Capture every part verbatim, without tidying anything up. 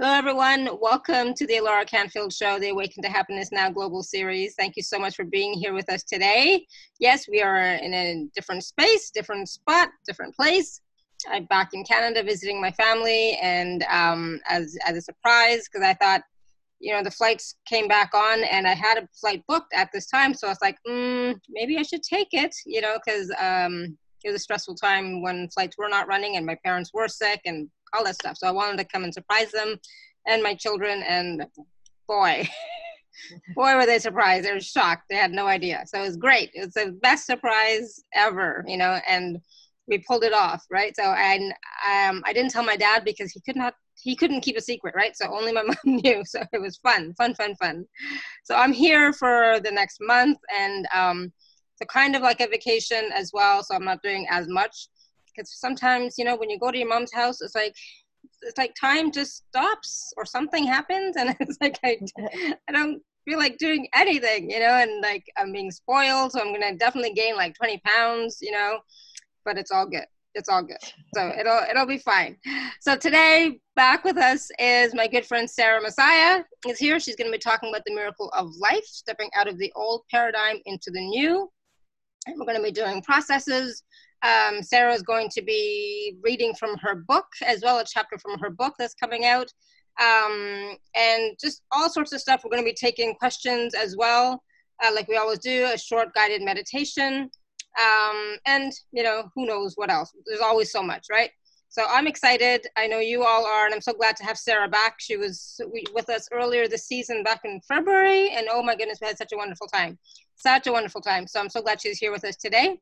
Hello, everyone. Welcome to the Laura Canfield Show, the Awaken to Happiness Now Global Series. Thank you so much for being here with us today. Yes, we are in a different space, different spot, different place. I'm back in Canada visiting my family, and um, as, as a surprise, because I thought, you know, the flights came back on, and I had a flight booked at this time, so I was like, mm, maybe I should take it, you know, because um, it was a stressful time when flights were not running, and my parents were sick, and all that stuff. So I wanted to come and surprise them and my children, and boy, boy, were they surprised. They were shocked. They had no idea. So it was great. It was the best surprise ever, you know, and we pulled it off. Right. So, and um, I didn't tell my dad because he could not, he couldn't keep a secret. Right. So only my mom knew. So it was fun, fun, fun, fun. So I'm here for the next month, and um, so kind of like a vacation as well. So I'm not doing as much. Because sometimes, you know, when you go to your mom's house, it's like, it's like time just stops or something happens. And it's like, I, I don't feel like doing anything, you know, and like I'm being spoiled. So I'm going to definitely gain like twenty pounds, you know, but it's all good. It's all good. So it'll, it'll be fine. So today back with us is my good friend, Sarah Massiah is here. She's going to be talking about the miracle of life, stepping out of the old paradigm into the new. And we're going to be doing processes. Um, Sarah is going to be reading from her book, as well a chapter from her book that's coming out, um, and just all sorts of stuff. We're going to be taking questions as well, uh, like we always do, a short guided meditation, um, and, you know, who knows what else. There's always so much, right? So I'm excited. I know you all are, and I'm so glad to have Sarah back. She was with us earlier this season back in February, and oh my goodness, we had such a wonderful time, such a wonderful time. So I'm so glad she's here with us today.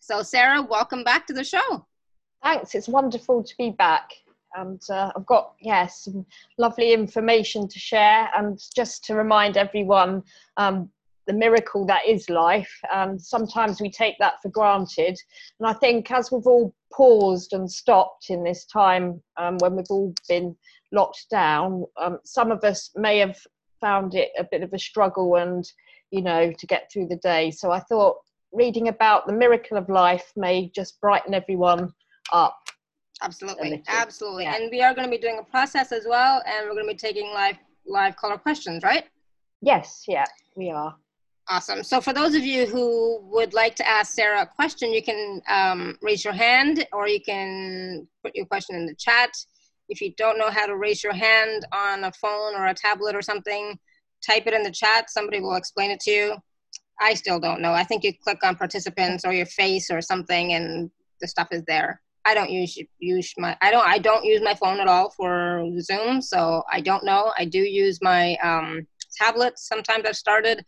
So Sarah, welcome back to the show. Thanks. It's wonderful to be back. And uh, I've got, yes, yeah, some lovely information to share. And just to remind everyone, um, the miracle that is life. Um, sometimes we take that for granted. And I think as we've all paused and stopped in this time, um, when we've all been locked down, um, some of us may have found it a bit of a struggle and, you know, to get through the day. So I thought, reading about the miracle of life may just brighten everyone up. Absolutely, absolutely. Yeah. And we are going to be doing a process as well, and we're going to be taking live live caller questions, right? Yes, yeah, we are. Awesome. So for those of you who would like to ask Sarah a question, you can um, raise your hand, or you can put your question in the chat. If you don't know how to raise your hand on a phone or a tablet or something, type it in the chat. Somebody will explain it to you. I still don't know. I think you click on participants or your face or something, and the stuff is there. I don't use use my I don't I don't use my phone at all for Zoom, so I don't know. I do use my um, tablet. Sometimes I've started,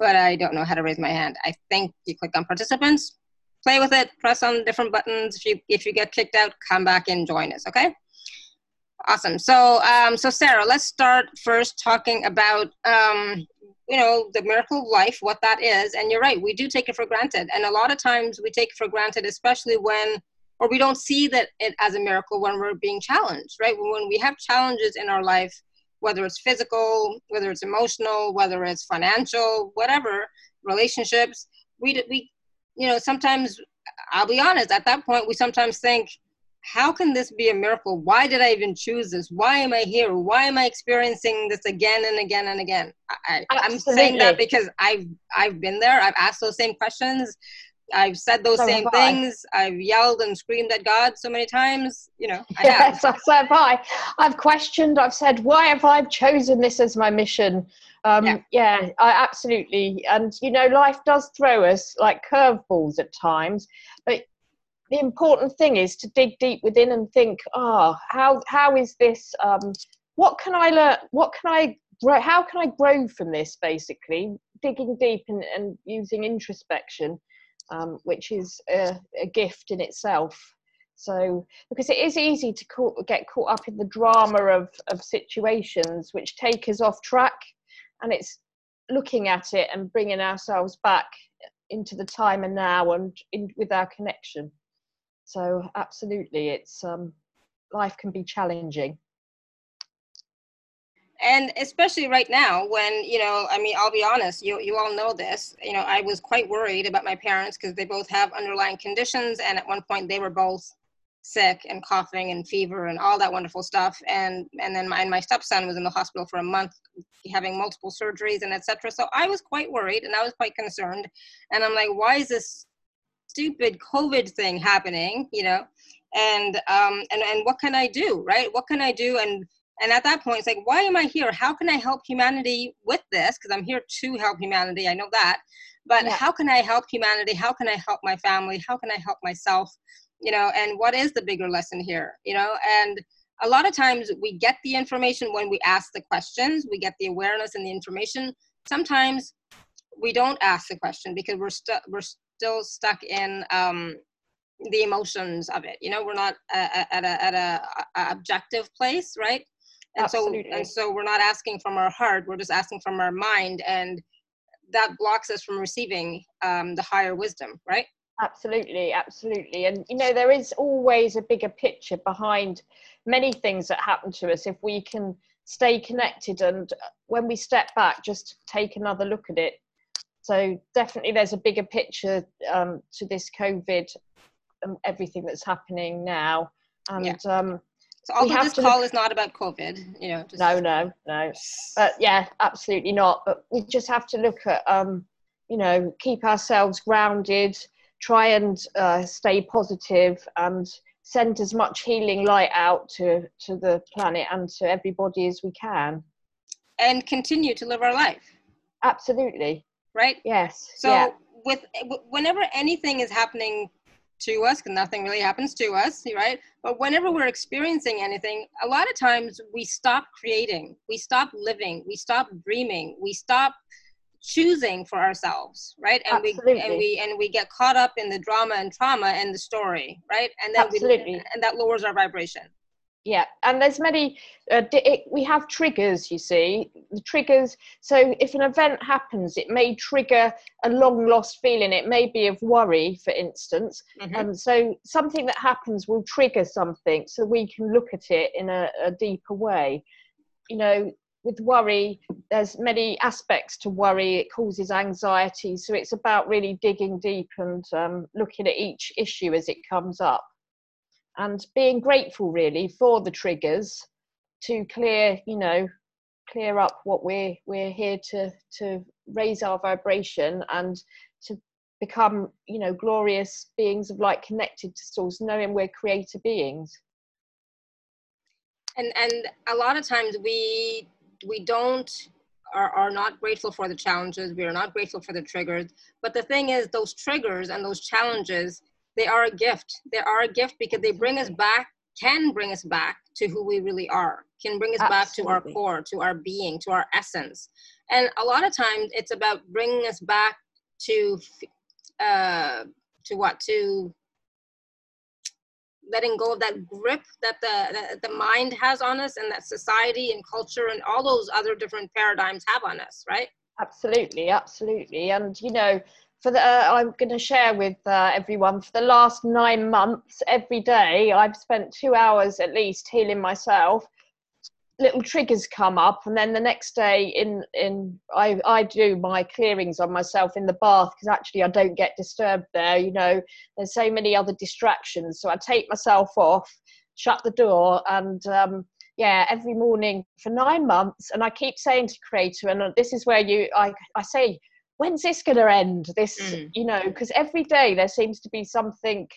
but I don't know how to raise my hand. I think you click on participants, play with it, press on different buttons. If you if you get kicked out, come back and join us. Okay. Awesome. So um, so Sarah, let's start first talking about. Um, you know, the miracle of life, what that is. And you're right, we do take it for granted. And a lot of times we take it for granted, especially when, or we don't see that it as a miracle when we're being challenged, right? When we have challenges in our life, whether it's physical, whether it's emotional, whether it's financial, whatever, relationships, we, we you know, sometimes, I'll be honest, at that point, we sometimes think, how can this be a miracle? Why did I even choose this? Why am I here? Why am I experiencing this again and again and again? I, I'm saying that because I've I've been there. I've asked those same questions. I've said those so same things. I. I've yelled and screamed at God so many times. You know, I yes, have. So have I. I've questioned. I've said, why have I chosen this as my mission? Um, yeah. yeah, I absolutely. And, you know, life does throw us like curveballs at times. But the important thing is to dig deep within and think, ah, oh, how how is this? Um, what can I learn? What can I grow? How can I grow from this? Basically, digging deep and, and using introspection, um, which is a, a gift in itself. So, because it is easy to caught, get caught up in the drama of of situations, which take us off track, and it's looking at it and bringing ourselves back into the time and now, and in, with our connection. So absolutely, it's um, life can be challenging. And especially right now when, you know, I mean, I'll be honest, you you all know this, you know, I was quite worried about my parents because they both have underlying conditions. And at one point they were both sick and coughing and fever and all that wonderful stuff. And, and then my, and my stepson was in the hospital for a month having multiple surgeries and et cetera. So I was quite worried and I was quite concerned. And I'm like, why is this stupid COVID thing happening, you know? And, um, and, and what can I do, right? What can I do? And, and at that point, it's like, why am I here? How can I help humanity with this? Because I'm here to help humanity. I know that. But yeah. How can I help humanity? How can I help my family? How can I help myself? You know, and what is the bigger lesson here? You know, and a lot of times we get the information when we ask the questions, we get the awareness and the information. Sometimes we don't ask the question because we're stu- we're still stuck in um, the emotions of it. You know, we're not uh, at a at a, a objective place, right? And Absolutely. so and so we're not asking from our heart. We're just asking from our mind, and that blocks us from receiving um, the higher wisdom, right? Absolutely, absolutely. And, you know, there is always a bigger picture behind many things that happen to us if we can stay connected and when we step back, just take another look at it. So definitely there's a bigger picture um, to this COVID and everything that's happening now. And yeah. um, so although this call look- is not about COVID, you know. Just- no, no, no. But yeah, absolutely not. But we just have to look at, um, you know, keep ourselves grounded, try and uh, stay positive and send as much healing light out to, to the planet and to everybody as we can. And continue to live our life. Absolutely. Right? Yes. So yeah. with whenever anything is happening to us, because nothing really happens to us, right? But whenever we're experiencing anything, a lot of times we stop creating, we stop living, we stop dreaming, we stop choosing for ourselves, right? And Absolutely. we and we and we get caught up in the drama and trauma and the story, right? And then Absolutely. we and that lowers our vibration. Yeah, and there's many. Uh, it, we have triggers, you see, the triggers. So if an event happens, it may trigger a long lost feeling. It may be of worry, for instance. Mm-hmm. And so something that happens will trigger something, so we can look at it in a, a deeper way. You know. With worry, there's many aspects to worry. It causes anxiety. So it's about really digging deep and um, looking at each issue as it comes up and being grateful really for the triggers to clear, you know, clear up what we're, we're here to, to raise our vibration and to become, you know, glorious beings of light connected to source, knowing we're creator beings. And, and a lot of times we... we don't are, are not grateful for the challenges. We are not grateful for the triggers. But the thing is, those triggers and those challenges, they are a gift. They are a gift because they bring us back, can bring us back to who we really are, can bring us Absolutely. back to our core, to our being, to our essence. And a lot of times it's about bringing us back to, uh, to what? To letting go of that grip that the that the mind has on us and that society and culture and all those other different paradigms have on us, right? Absolutely, absolutely. And, you know, for the, uh, I'm going to share with uh, everyone, for the last nine months, every day, I've spent two hours at least healing myself. Little triggers come up, and then the next day in in I, I do my clearings on myself in the bath, because actually I don't get disturbed there. You know, there's so many other distractions, so I take myself off, shut the door, and um yeah every morning for nine months. And I keep saying to Creator, and this is where you I, I say, when's this gonna end, this mm. you know, because every day there seems to be something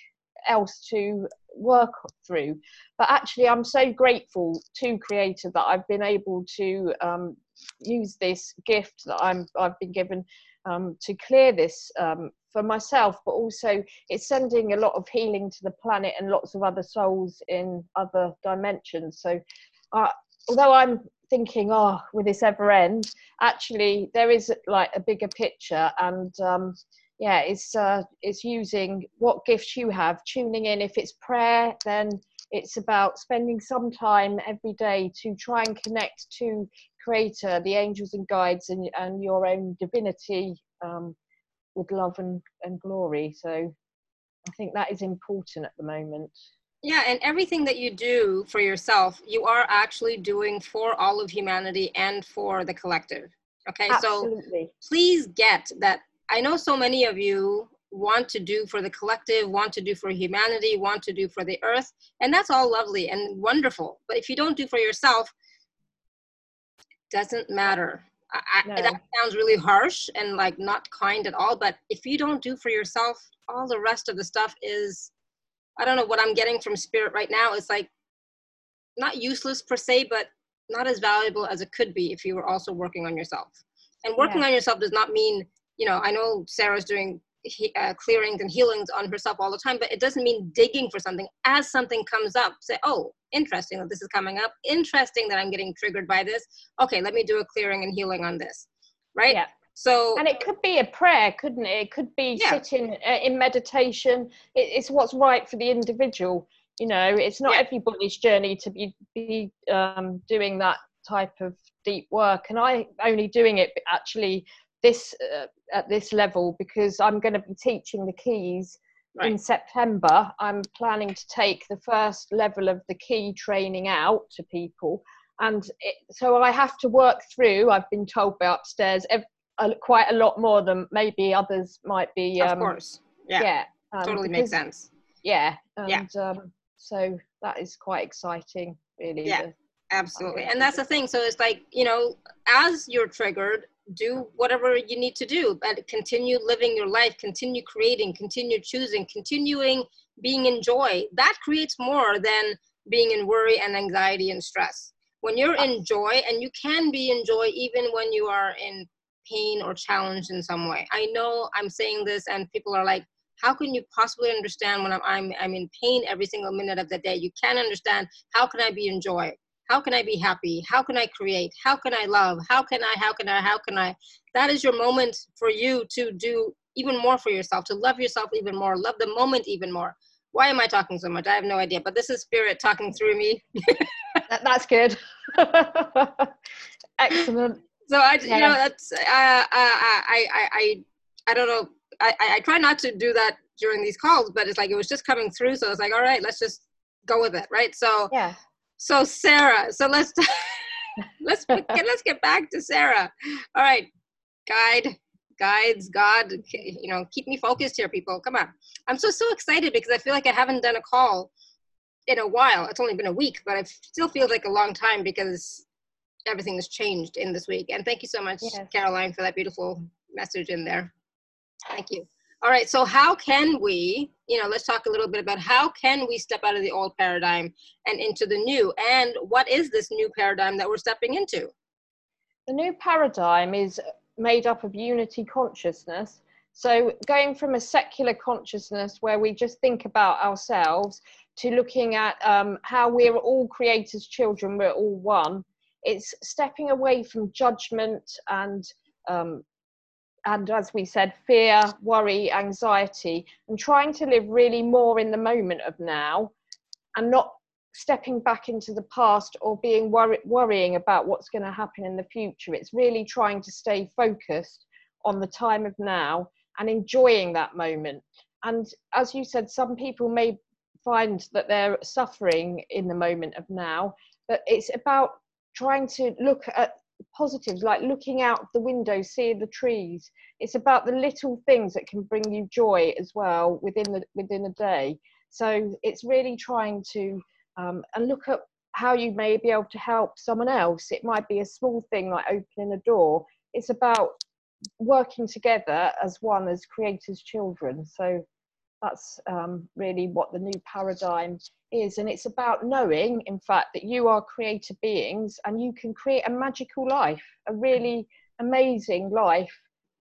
else to work through. But actually I'm so grateful to Creator that I've been able to um use this gift that I'm I've been given um to clear this um for myself, but also it's sending a lot of healing to the planet and lots of other souls in other dimensions. So uh, although I'm thinking, oh, will this ever end, actually there is like a bigger picture. And um yeah, it's uh, it's using what gifts you have, tuning in. If it's prayer, then it's about spending some time every day to try and connect to Creator, the angels and guides, and, and your own divinity um, with love and, and glory. So I think that is important at the moment. Yeah, and everything that you do for yourself, you are actually doing for all of humanity and for the collective. Okay, Absolutely. So please get that. I know so many of you want to do for the collective, want to do for humanity, want to do for the earth. And that's all lovely and wonderful. But if you don't do for yourself, it doesn't matter. I, no. That sounds really harsh and like not kind at all. But if you don't do for yourself, all the rest of the stuff is, I don't know what I'm getting from spirit right now. It's like not useless per se, but not as valuable as it could be if you were also working on yourself. And working yeah. on yourself does not mean, you know, I know Sarah's doing He, uh, clearings and healings on herself all the time, but it doesn't mean digging for something. As something comes up, say, oh, interesting that this is coming up, interesting that I'm getting triggered by this, okay, let me do a clearing and healing on this, right? Yeah. So, and it could be a prayer, couldn't it? It could be yeah. sitting uh, in meditation. It, it's what's right for the individual, you know. It's not yeah. everybody's journey to be, be um, doing that type of deep work, and I'm only doing it actually this uh, at this level because I'm going to be teaching the keys right. in September. I'm planning to take the first level of the key training out to people, and it, so I have to work through, I've been told by upstairs, ev- uh, quite a lot more than maybe others might be. Um, of course, yeah, yeah um, totally because, makes sense. Yeah, and yeah. Um, so that is quite exciting, really. Yeah, the, absolutely, and that's the thing. So it's like, you know, as you're triggered, do whatever you need to do, but continue living your life, continue creating, continue choosing, continuing being in joy. That creates more than being in worry and anxiety and stress. When you're in joy, and you can be in joy even when you are in pain or challenged in some way. I know I'm saying this and people are like, how can you possibly understand when I'm, I'm, I'm in pain every single minute of the day? You can't understand. How can I be in joy? How can I be happy? How can I create? How can I love? How can I, how can I, how can I? That is your moment for you to do even more for yourself, to love yourself even more, love the moment even more. Why am I talking so much? I have no idea, but this is spirit talking through me. that, that's good. Excellent. So I, yeah. you know, that's, uh, I, I, I, I, I don't know. I, I try not to do that during these calls, but it's like, it was just coming through. So it's like, all right, let's just go with it. Right. So yeah. So Sarah, so let's let's let's get back to Sarah. All right, guide, guides, God, you know, keep me focused here, people. Come on, I'm so so excited because I feel like I haven't done a call in a while. It's only been a week, but it still feels like a long time because everything has changed in this week. And thank you so much, yes. Caroline, for that beautiful message in there. Thank you. All right, so how can we, you know, let's talk a little bit about how can we step out of the old paradigm and into the new, and what is this new paradigm that we're stepping into? The new paradigm is made up of unity consciousness. So going from a secular consciousness where we just think about ourselves to looking at um, how we're all creators' children, we're all one. It's stepping away from judgment and um and as we said, fear, worry, anxiety, and trying to live really more in the moment of now and not stepping back into the past or being wor- worrying about what's going to happen in the future. It's really trying to stay focused on the time of now and enjoying that moment. And as you said, some people may find that they're suffering in the moment of now, but it's about trying to look at positives, like looking out the window, seeing the trees. It's about the little things that can bring you joy as well within the within the day. So it's really trying to um, and look at how you may be able to help someone else. It might be a small thing like opening a door. It's about working together as one, as creators' children. So that's um, really what the new paradigm is. And it's about knowing, in fact, that you are creator beings and you can create a magical life, a really amazing life,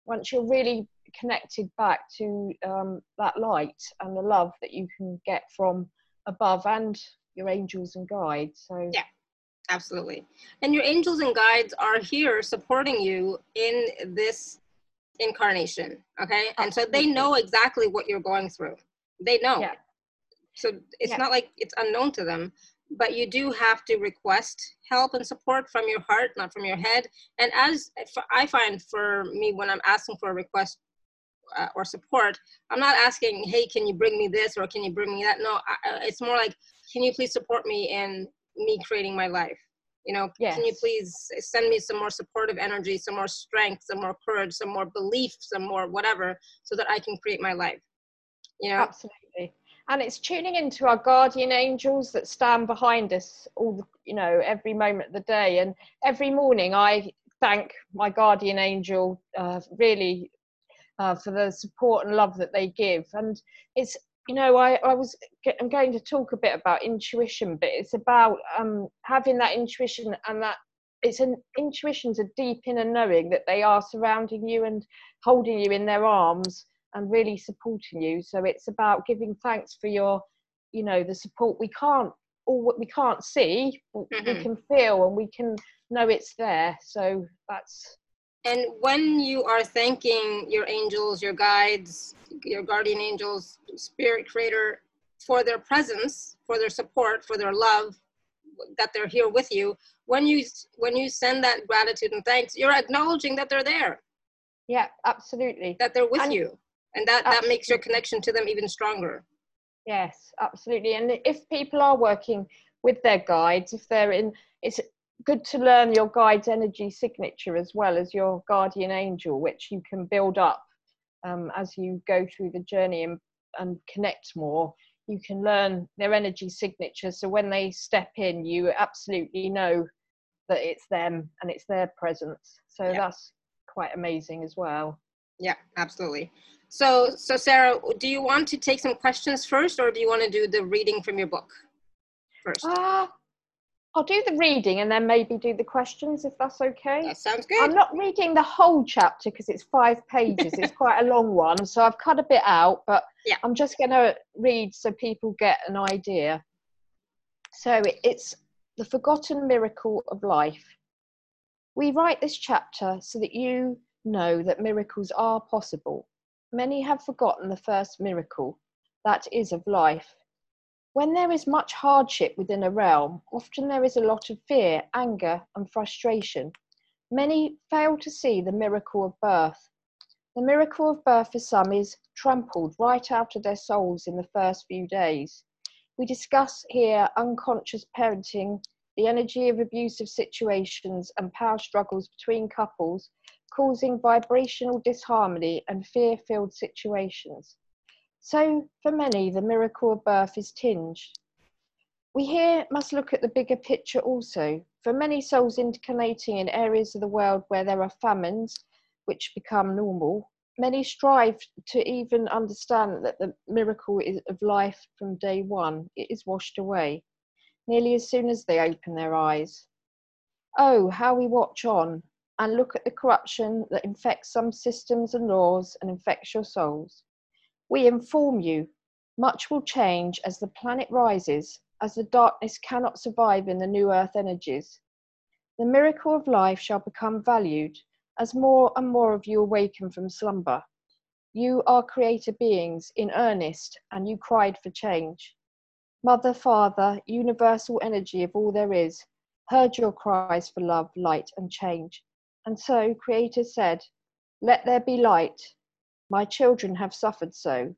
once you're really connected back to um, that light and the love that you can get from above and your angels and guides. So yeah, absolutely. And your angels and guides are here supporting you in this incarnation, okay? Absolutely. And so they know exactly what you're going through. They know. Yeah. So it's yeah. not like it's unknown to them, but you do have to request help and support from your heart, not from your head. And as I find for me, when I'm asking for a request uh, or support, I'm not asking, hey, can you bring me this or can you bring me that? No, I, it's more like, can you please support me in me creating my life? You know, yes. Can you please send me some more supportive energy, some more strength, some more courage, some more belief, some more whatever, so that I can create my life, you know? Absolutely. And it's tuning into our guardian angels that stand behind us all, you know, every moment of the day. And every morning I thank my guardian angel uh, really uh, for the support and love that they give. And it's, you know, I, I was, I'm going to talk a bit about intuition, but it's about um, having that intuition, and that it's an intuition's a deep inner knowing that they are surrounding you and holding you in their arms and really supporting you. So it's about giving thanks for your, you know, the support we can't, all what we can't see, mm-hmm. we can feel and we can know it's there. So that's. And when you are thanking your angels, your guides, your guardian angels, spirit creator, for their presence, for their support, for their love, that they're here with you, when you when you send that gratitude and thanks, you're acknowledging that they're there. Yeah, absolutely. That they're with and, you. And that, that makes your connection to them even stronger. Yes, absolutely. And if people are working with their guides, if they're in, it's good to learn your guide's energy signature as well as your guardian angel, which you can build up um, as you go through the journey and, and connect more. You can learn their energy signature, so when they step in, you absolutely know that it's them and it's their presence. So yeah. That's quite amazing as well. Yeah, absolutely. So, so Sarah, do you want to take some questions first, or do you want to do the reading from your book first? Uh, I'll do the reading and then maybe do the questions, if that's okay. That sounds good. I'm not reading the whole chapter because it's five pages. It's quite a long one, so I've cut a bit out, but yeah. I'm just going to read so people get an idea. So it's The Forgotten Miracle of Life. We write this chapter so that you know that miracles are possible. Many have forgotten the first miracle, that is of life. When there is much hardship within a realm, often there is a lot of fear, anger, and frustration. Many fail to see the miracle of birth. The miracle of birth for some is trampled right out of their souls in the first few days. We discuss here unconscious parenting, the energy of abusive situations, and power struggles between couples, causing vibrational disharmony and fear-filled situations. So, for many, the miracle of birth is tinged. We here must look at the bigger picture also. For many souls incarnating in areas of the world where there are famines, which become normal, many strive to even understand that the miracle of life from day one, it is washed away, nearly as soon as they open their eyes. Oh, how we watch on and look at the corruption that infects some systems and laws and infects your souls. We inform you, much will change as the planet rises, as the darkness cannot survive in the new earth energies. The miracle of life shall become valued as more and more of you awaken from slumber. You are creator beings in earnest, and you cried for change. Mother, Father, universal energy of all there is, heard your cries for love, light, and change. And so Creator said, let there be light. My children have suffered so.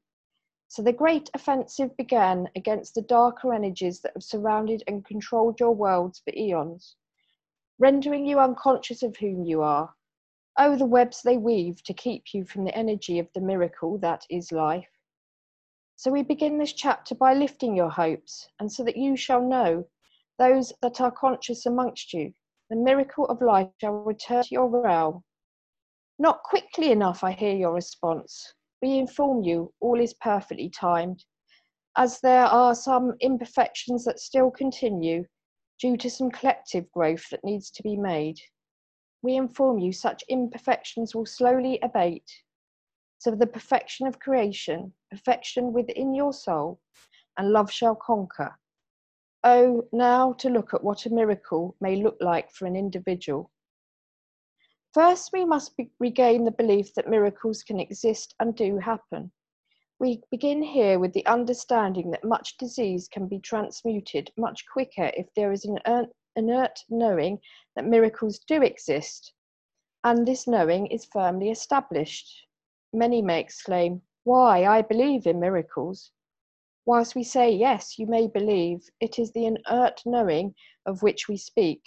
So the great offensive began against the darker energies that have surrounded and controlled your worlds for eons, rendering you unconscious of whom you are. Oh, the webs they weave to keep you from the energy of the miracle that is life. So we begin this chapter by lifting your hopes, and so that you shall know, those that are conscious amongst you, the miracle of life shall return to your realm. Not quickly enough, I hear your response. We inform you all is perfectly timed, as there are some imperfections that still continue due to some collective growth that needs to be made. We inform you such imperfections will slowly abate. So the perfection of creation, perfection within your soul, and love shall conquer. Oh, now to look at what a miracle may look like for an individual. First, we must be- regain the belief that miracles can exist and do happen. We begin here with the understanding that much disease can be transmuted much quicker if there is an er- inert knowing that miracles do exist, and this knowing is firmly established. Many may exclaim, why, I believe in miracles. Whilst we say, yes, you may believe, it is the inert knowing of which we speak.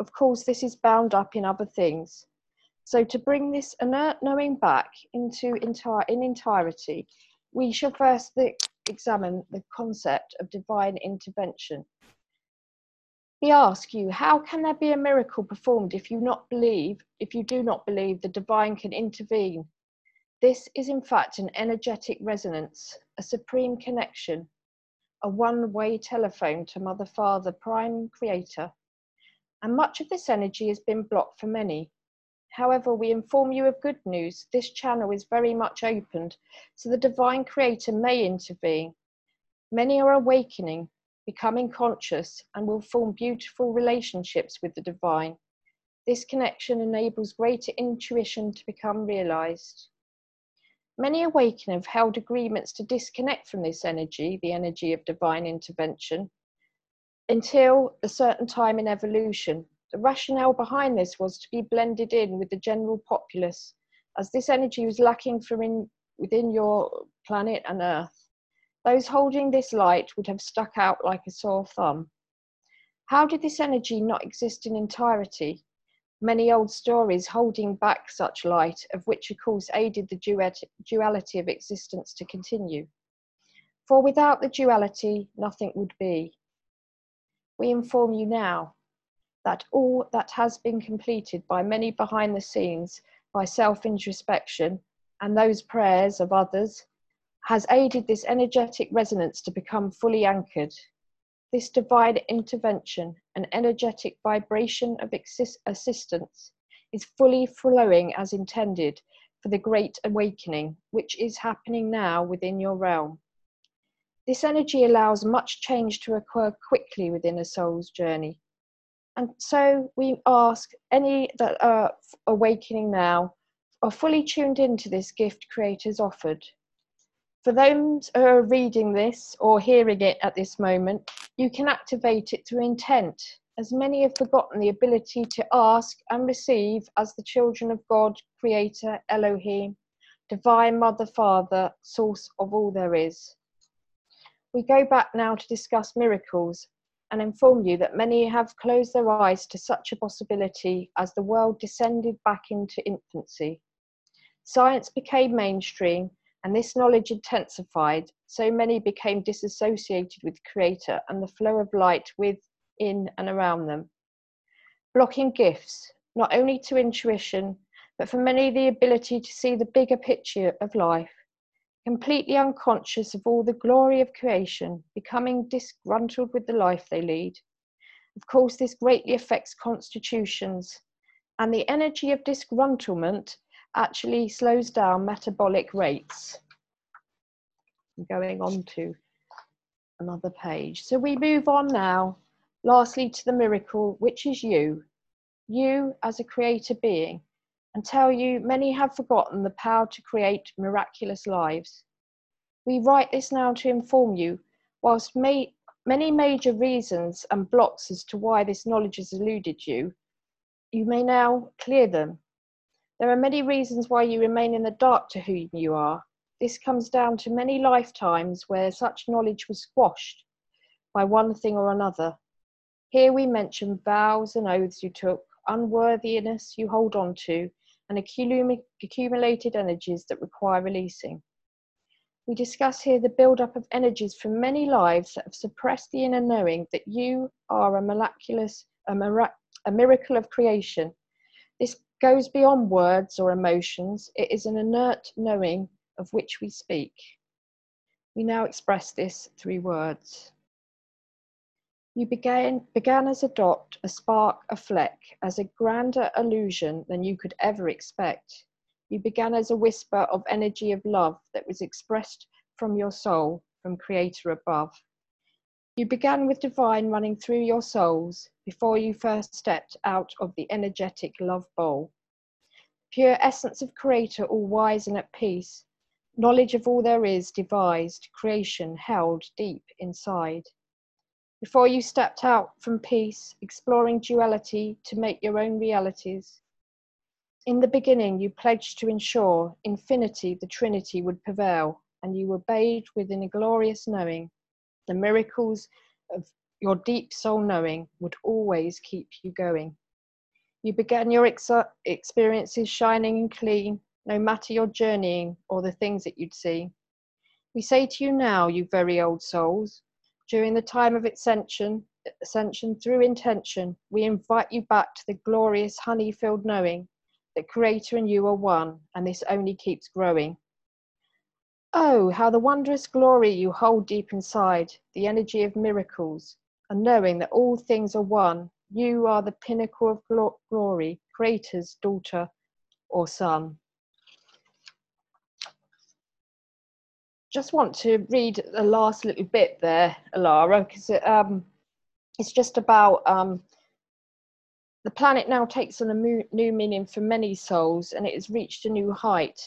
of course, this is bound up in other things. So to bring this inert knowing back into entire in entirety, we shall first the, examine the concept of divine intervention. We ask you, how can there be a miracle performed if you not believe, if you do not believe the divine can intervene? This is in fact an energetic resonance, a supreme connection, a one-way telephone to Mother, Father, Prime Creator. And much of this energy has been blocked for many. However, we inform you of good news. This channel is very much opened, so the Divine Creator may intervene. Many are awakening, becoming conscious, and will form beautiful relationships with the Divine. This connection enables greater intuition to become realized. Many awaken have held agreements to disconnect from this energy, the energy of divine intervention, until a certain time in evolution. The rationale behind this was to be blended in with the general populace, as this energy was lacking from in, within your planet and Earth. Those holding this light would have stuck out like a sore thumb. How did this energy not exist in entirety? Many old stories holding back such light, of which of course aided the duality of existence to continue. For without the duality, nothing would be. We inform you now that all that has been completed by many behind the scenes, by self-introspection and those prayers of others, has aided this energetic resonance to become fully anchored. This divine intervention, an energetic vibration of assistance, is fully flowing as intended for the great awakening, which is happening now within your realm. This energy allows much change to occur quickly within a soul's journey. And so we ask any that are awakening now are fully tuned into this gift Creator's offered. For those who are reading this or hearing it at this moment, you can activate it through intent, as many have forgotten the ability to ask and receive as the children of God, Creator, Elohim, Divine Mother, Father, source of all there is. We go back now to discuss miracles and inform you that many have closed their eyes to such a possibility as the world descended back into infancy. Science became mainstream, and this knowledge intensified, so many became disassociated with Creator and the flow of light with, in and around them. Blocking gifts, not only to intuition, but for many the ability to see the bigger picture of life, completely unconscious of all the glory of creation, becoming disgruntled with the life they lead. Of course, this greatly affects constitutions, and the energy of disgruntlement actually slows down metabolic rates. I'm going on to another page. So we move on now, lastly, to the miracle, which is you, you as a creator being, and tell you many have forgotten the power to create miraculous lives. We write this now to inform you, whilst may, many major reasons and blocks as to why this knowledge has eluded you, you may now clear them. There are many reasons why you remain in the dark to whom you are. This comes down to many lifetimes where such knowledge was squashed by one thing or another. Here we mention vows and oaths you took, unworthiness you hold on to, and accumulated energies that require releasing. We discuss here the build-up of energies from many lives that have suppressed the inner knowing that you are a miraculous, a, mirac a miracle of creation. This goes beyond words or emotions. It is an inert knowing of which we speak. We now express this through words. You began, began as a dot, a spark, a fleck, as a grander illusion than you could ever expect. You began as a whisper of energy of love that was expressed from your soul, from Creator above. You began with divine running through your souls before you first stepped out of the energetic love bowl. Pure essence of Creator, all wise and at peace, knowledge of all there is devised, creation held deep inside. Before you stepped out from peace, exploring duality to make your own realities. In the beginning, you pledged to ensure infinity, the Trinity would prevail, and you were bathed within a glorious knowing. The miracles of your deep soul knowing would always keep you going. You began your ex experiences shining and clean, no matter your journeying or the things that you'd see. We say to you now, you very old souls, during the time of ascension, ascension through intention, we invite you back to the glorious honey-filled knowing that Creator and you are one, and this only keeps growing. Oh, how the wondrous glory you hold deep inside, the energy of miracles, and knowing that all things are one. You are the pinnacle of gl glory, Creator's daughter or son. Just want to read the last little bit there, Lara, because it, um, it's just about um, the planet now takes on a new meaning for many souls, and it has reached a new height.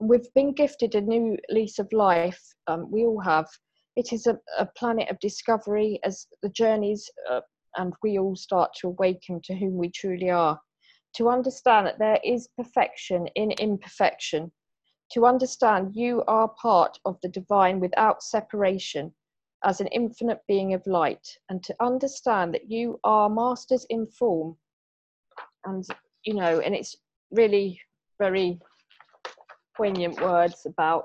We've been gifted a new lease of life. Um, we all have. It is a, a planet of discovery as the journeys, uh, and we all start to awaken to whom we truly are. To understand that there is perfection in imperfection. To understand you are part of the divine without separation, as an infinite being of light. And to understand that you are masters in form. And, you know, and it's really very poignant words about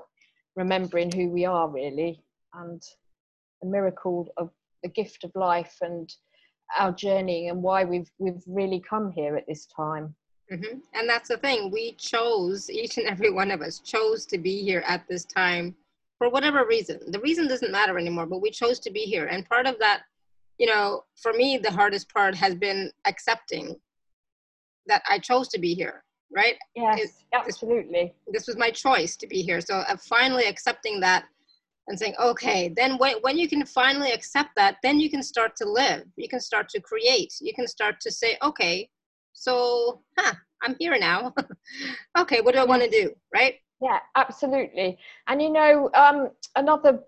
remembering who we are, really, and the miracle of the gift of life and our journey and why we've we've really come here at this time. Mm-hmm. And that's the thing, we chose, each and every one of us chose to be here at this time for whatever reason. The reason doesn't matter anymore, but we chose to be here. And part of that, you know, for me, the hardest part has been accepting that I chose to be here. Right? Yes, it, absolutely. This, this was my choice to be here. So I'm finally accepting that and saying, okay, then when, when you can finally accept that, then you can start to live. You can start to create. You can start to say, okay, so huh, I'm here now. Okay, what do I want to do? Right? Yeah, absolutely. And you know, um, another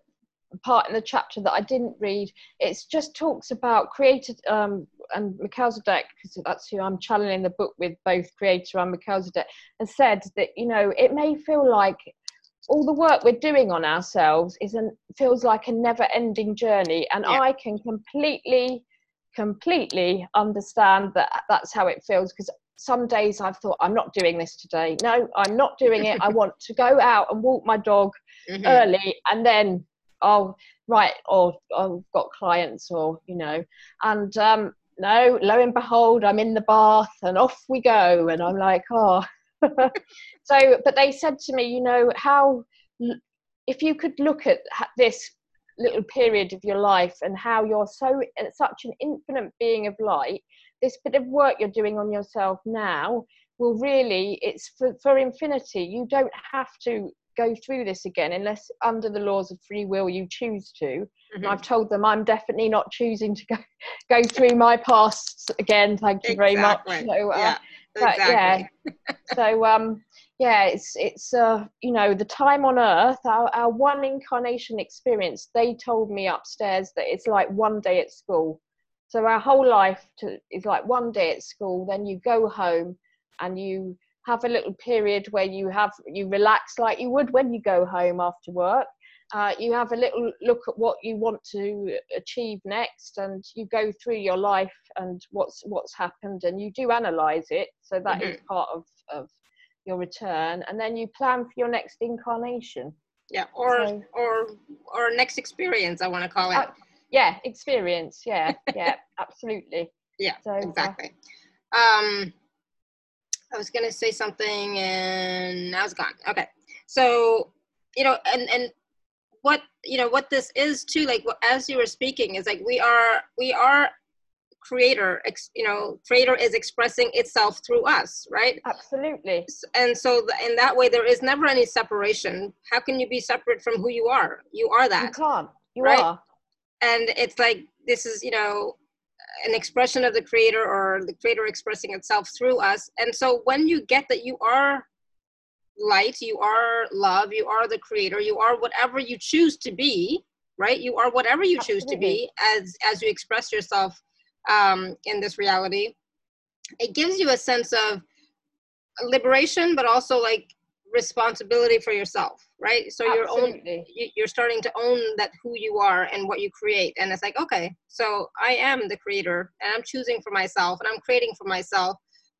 part in the chapter that I didn't read, it just talks about Creator, um, and Mikhail Zadek, because that's who I'm channeling the book with, both Creator and Mikhail Zadek, has said that, you know, it may feel like all the work we're doing on ourselves is an, feels like a never-ending journey, and yeah. I can completely, completely understand that that's how it feels, because some days I've thought, I'm not doing this today. No, I'm not doing it. I want to go out and walk my dog mm-hmm. early, and then oh right, or I've got clients, or you know, and um no, lo and behold, I'm in the bath and off we go, and I'm like, oh. So but they said to me, you know, how if you could look at this little period of your life and how you're so such an infinite being of light, this bit of work you're doing on yourself now will really, it's for, for infinity. You don't have to go through this again unless under the laws of free will you choose to. Mm-hmm. And I've told them I'm definitely not choosing to go, go through my past again, thank you exactly. very much. So, uh, yeah, but, exactly. yeah. So um yeah, it's it's uh you know, the time on earth, our, our one incarnation experience, they told me upstairs that it's like one day at school. So our whole life to, is like one day at school, then you go home and you have a little period where you have, you relax like you would when you go home after work. Uh, you have a little look at what you want to achieve next, and you go through your life and what's what's happened, and you do analyze it. So that mm-hmm. is part of, of your return. And then you plan for your next incarnation. Yeah, or so, or or next experience, I want to call it. Uh, yeah, experience. Yeah, yeah, absolutely. Yeah, so, exactly. Uh, um, I was going to say something and now it's gone. Okay. So, you know, and, and what, you know, what this is too, like what, as you were speaking is like, we are, we are creator, ex, you know, creator is expressing itself through us, right? Absolutely. And so the, in that way, there is never any separation. How can you be separate from who you are? You are that. You can't. You right? are. And it's like, this is, you know, an expression of the creator, or the creator expressing itself through us. And so when you get that you are light, you are love, you are the creator, you are whatever you choose to be, right? You are whatever you choose to be as, as you express yourself um, in this reality. It gives you a sense of liberation, but also like responsibility for yourself, right? So you're, own, you're starting to own that who you are and what you create. And it's like, okay, so I am the creator and I'm choosing for myself and I'm creating for myself.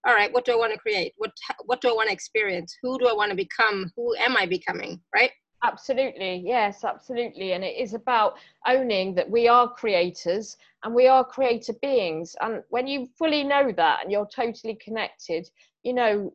all right, what do I want to create? What, what do I want to experience? Who do I want to become? Who am I becoming, right? Absolutely. Yes, absolutely. And it is about owning that we are creators and we are creator beings. And when you fully know that and you're totally connected, you know,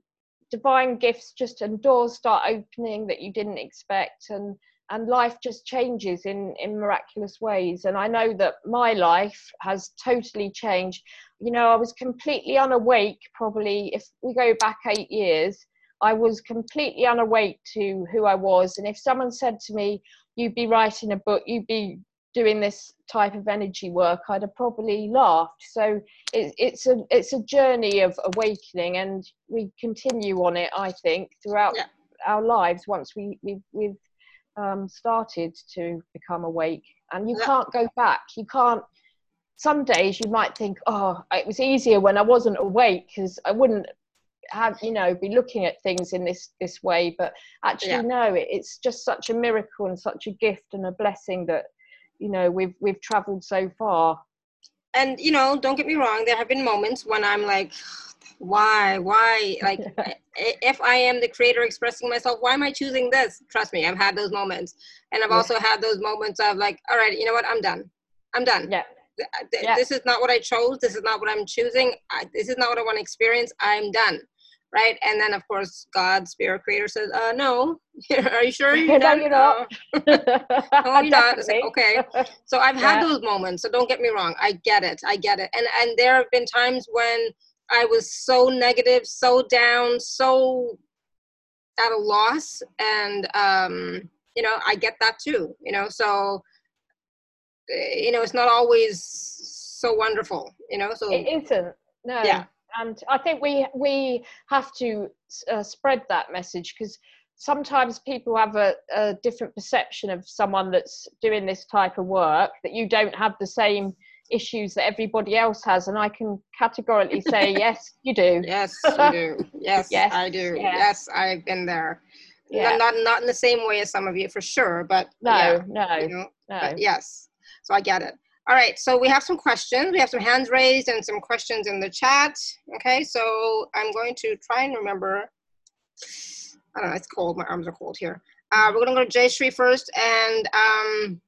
divine gifts just and doors start opening that you didn't expect, and and life just changes in in miraculous ways. And I know that my life has totally changed. You know, I was completely unawake, probably if we go back eight years, I was completely unawake to who I was. And if someone said to me, you'd be writing a book, you'd be doing this type of energy work, I'd have probably laughed. So it, it's a it's a journey of awakening, and we continue on it, I think, throughout yeah. our lives once we, we, we've um, started to become awake. And you yeah. can't go back. You can't. Some days you might think, oh, it was easier when I wasn't awake because I wouldn't have, you know, be looking at things in this this way. But actually yeah. no, it, it's just such a miracle and such a gift and a blessing that, you know, we've we've traveled so far. And, you know, don't get me wrong, there have been moments when I'm like, why why like if I am the creator expressing myself, why am I choosing this? Trust me, I've had those moments. And I've yeah. also had those moments of like, all right, you know what, I'm done I'm done yeah Th- yeah. this is not what I chose. This is not what I'm choosing. I, this is not what I want to experience. I'm done. Right. And then of course, God, spirit creator says, uh, no, are you sure? You're no, you're not. No, I'm not. Like, okay. So I've yeah. had those moments. So don't get me wrong. I get it. I get it. And, and there have been times when I was so negative, so down, so at a loss. And, um, you know, I get that too, you know, so you know, it's not always so wonderful, you know, so it isn't. No. Yeah. And I think we, we have to uh, spread that message, because sometimes people have a, a different perception of someone that's doing this type of work, that you don't have the same issues that everybody else has. And I can categorically say, yes, you do. Yes, you do. Yes, yes, I do. Yeah. Yes, I've been there. Yeah. Not, not, not in the same way as some of you, for sure. But no, yeah, no, you know, no. But yes. So I get it. All right. So we have some questions. We have some hands raised and some questions in the chat. Okay. So I'm going to try and remember. I don't know. It's cold. My arms are cold here. Uh, we're going to go to Jayshree first. And um,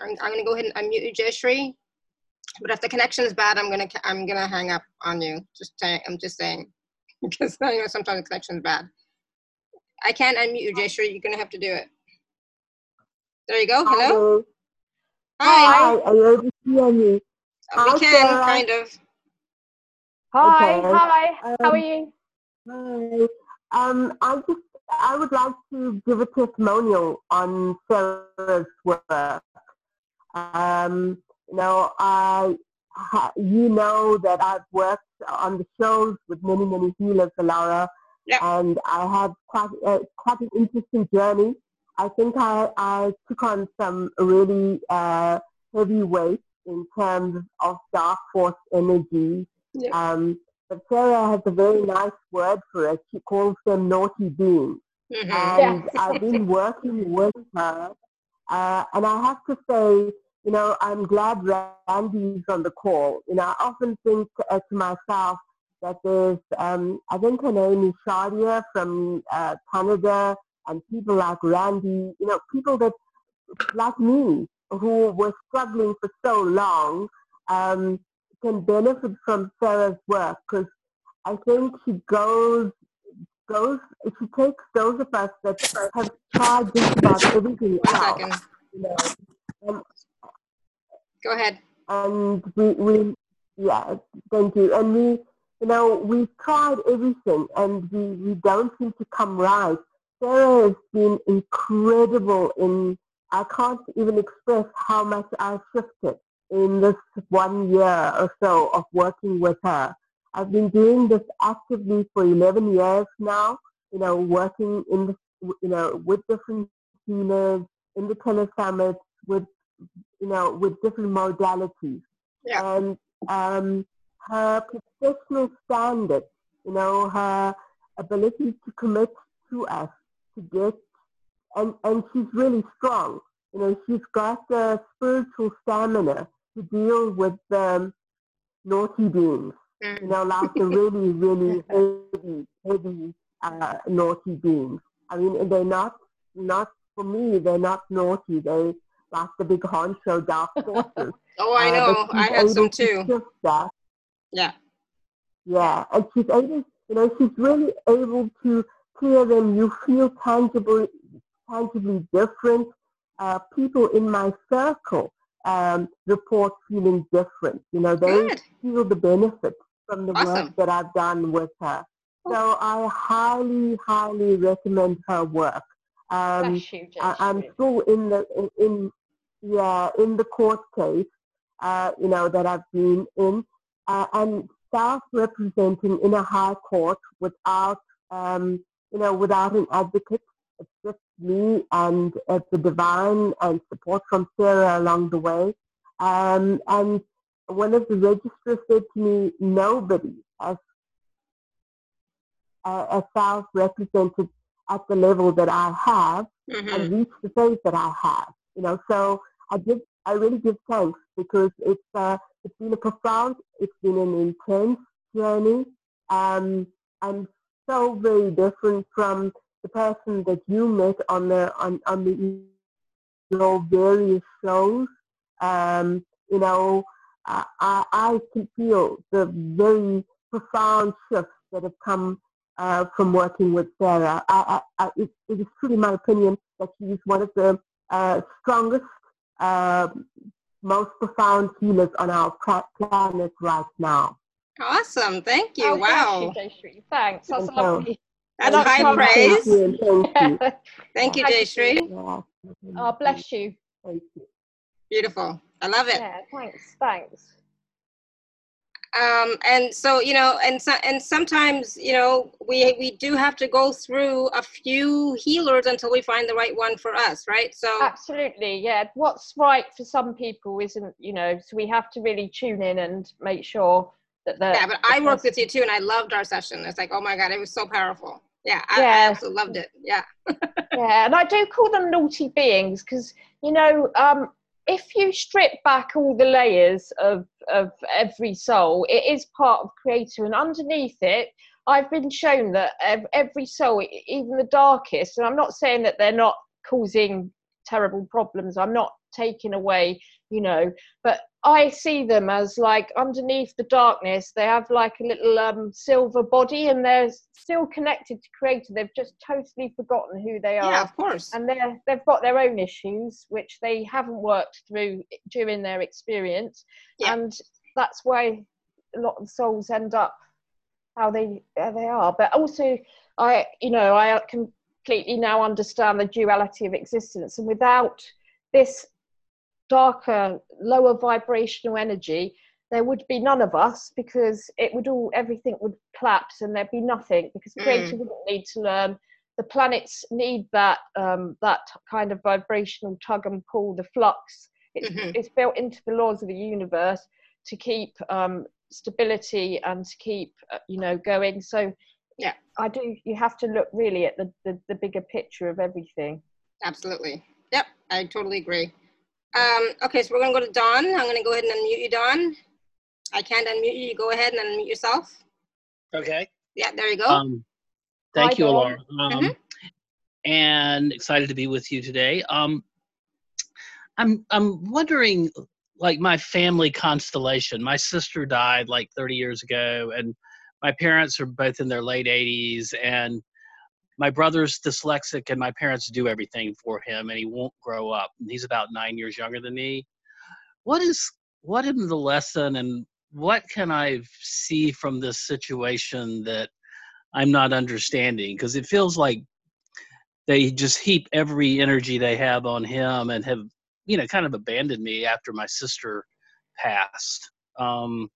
I'm, I'm going to go ahead and unmute you, Jayshree. But if the connection is bad, I'm going to I'm going to hang up on you. Just saying, I'm just saying. Because you know, sometimes the connection is bad. I can't unmute you, Jayshree. You're going to have to do it. There you go. Hello. Hello. Hi. Hi, I love to hear you. Oh, we can, Sarah. Kind of. Hi, okay. Hi. Um, How are you? Hi. Um, I just, I would like to give a testimonial on Sarah's work. Um, you know, I, you know that I've worked on the shows with many, many healers, Laura, yep. and I had quite, uh, quite an interesting journey. I think I, I took on some really uh, heavy weight in terms of dark force energy. Yeah. Um, but Sarah has a very nice word for it. She calls them naughty beings. Mm-hmm. And yeah. I've been working with her. Uh, and I have to say, you know, I'm glad Randy's on the call. You know, I often think uh, to myself that there's, um, I think her name is Shadia from uh, Canada, and people like Randy, you know, people that, like me, who were struggling for so long, um, can benefit from Sarah's work, because I think she goes, goes, she takes those of us that have tried just about everything else. One second. You know, and, Go ahead. And we, we, yeah, thank you. And we, you know, we've tried everything, and we, we don't seem to come right. Sarah has been incredible in, I can't even express how much I shifted in this one year or so of working with her. I've been doing this actively for eleven years now, you know, working in the, you know, with different healers, in the telesummits, with, you know, with different modalities. Yeah. And um, her professional standards, you know, her ability to commit to us, to get, and, and she's really strong. You know, she's got the spiritual stamina to deal with the um, naughty beings. you know, like the really, really heavy, heavy, uh, naughty beings. I mean, they're not, not for me, they're not naughty. They're like the big honcho dark forces. Oh, I know. Uh, I had some too. To yeah. Yeah. And she's able, you know, she's really able to clear them. You feel tangibly, tangibly different. Uh, people in my circle um, report feeling different. You know, they Good. feel the benefits from the awesome. work that I've done with her. Cool. So I highly, highly recommend her work. Um, that's huge, that's I, I'm huge. still in the in, in yeah in the court case, uh, you know, that I've been in, uh, and staff representing in a high court without um, you know without an advocate. It's just me and uh, the divine and support from Sarah along the way. Um, and one of the registrars said to me, nobody has uh, as represented at the level that I have mm-hmm. and reached the phase that I have. You know, so I give, I really give thanks because it's uh, it's been a profound, it's been an intense journey, um, and so very different from the person that you met on the on, on the your various shows. Um, you know, I, I, I can feel the very profound shifts that have come Uh, from working with Sarah. I, I, I, it, it is truly my opinion that she is one of the uh, strongest, uh, most profound healers on our planet right now. Awesome. Thank you. Oh, wow. Jayshree. Thanks. That's so, lovely. That's high praise. Thank you, thank you. Thank you, Jayshree. Oh, bless you. Thank you. Beautiful. I love it. Yeah, thanks. Thanks. Um, and so, you know, and so, and sometimes, you know, we we do have to go through a few healers until we find the right one for us, right? So absolutely, yeah. What's right for some people isn't, you know, so we have to really tune in and make sure that the yeah. But I worked with you too, and I loved our session. It's like, oh my God, it was so powerful. Yeah, I, yeah. I absolutely loved it. Yeah, yeah. And I do call them naughty beings because, you know, um, if you strip back all the layers of of every soul, it is part of Creator, and underneath it I've been shown that every soul, even the darkest, and I'm not saying that they're not causing terrible problems, I'm not taking away, you know, but I see them as like underneath the darkness they have like a little um silver body, and they're still connected to Creator. They've just totally forgotten who they are. Yeah, of course. And they're they've got their own issues which they haven't worked through during their experience. Yeah. And that's why a lot of souls end up how they how they are. But also I you know I completely now understand the duality of existence, and without this darker, lower vibrational energy, there would be none of us, because it would all, everything would collapse and there'd be nothing, because Creator mm. wouldn't need to learn. The planets need that um, that kind of vibrational tug and pull, the flux. It's, mm-hmm. it's built into the laws of the universe to keep um, stability and to keep, uh, you know, going. So yeah, I do, you have to look really at the, the, the bigger picture of everything. Absolutely. Yep, I totally agree. Um, okay, so we're going to go to Dawn. I'm going to go ahead and unmute you, Dawn. I can't unmute you. You go ahead and unmute yourself. Okay. Yeah, there you go. Um, thank Hi, you, Laura. Um, mm-hmm. And excited to be with you today. Um, I'm I'm wondering, like, my family constellation. My sister died like thirty years ago, and my parents are both in their late eighties, and my brother's dyslexic, and my parents do everything for him, and he won't grow up. And he's about nine years younger than me. What is what is the lesson, and what can I see from this situation that I'm not understanding? Because it feels like they just heap every energy they have on him, and have, you know, kind of abandoned me after my sister passed. Um,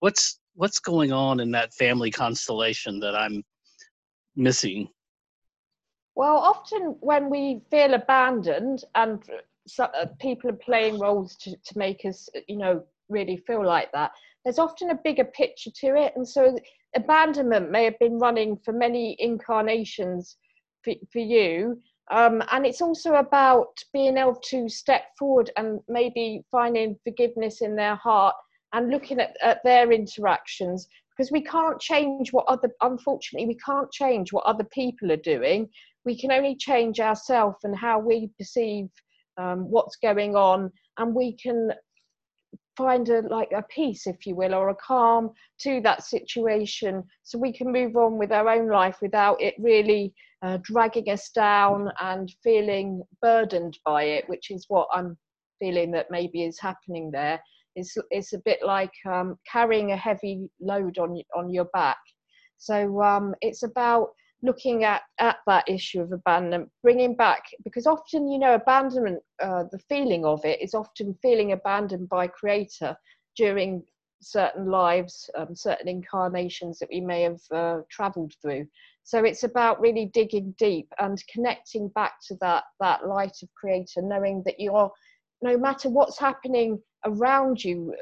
what's what's going on in that family constellation that I'm missing? Well, often when we feel abandoned, and so, uh, people are playing roles to, to make us, you know, really feel like that, there's often a bigger picture to it. And so abandonment may have been running for many incarnations for, for you. Um, and it's also about being able to step forward and maybe finding forgiveness in their heart and looking at, at their interactions, because we can't change what other, unfortunately, we can't change what other people are doing. We can only change ourselves and how we perceive um, what's going on, and we can find a, like a peace, if you will, or a calm to that situation, so we can move on with our own life without it really uh, dragging us down and feeling burdened by it, which is what I'm feeling that maybe is happening there. It's, it's a bit like um, carrying a heavy load on, on your back. So um, it's about looking at, at that issue of abandonment, bringing back, because often, you know, abandonment, uh, the feeling of it is often feeling abandoned by Creator during certain lives, um, certain incarnations that we may have uh, travelled through. So it's about really digging deep and connecting back to that, that light of Creator, knowing that you are, no matter what's happening around you,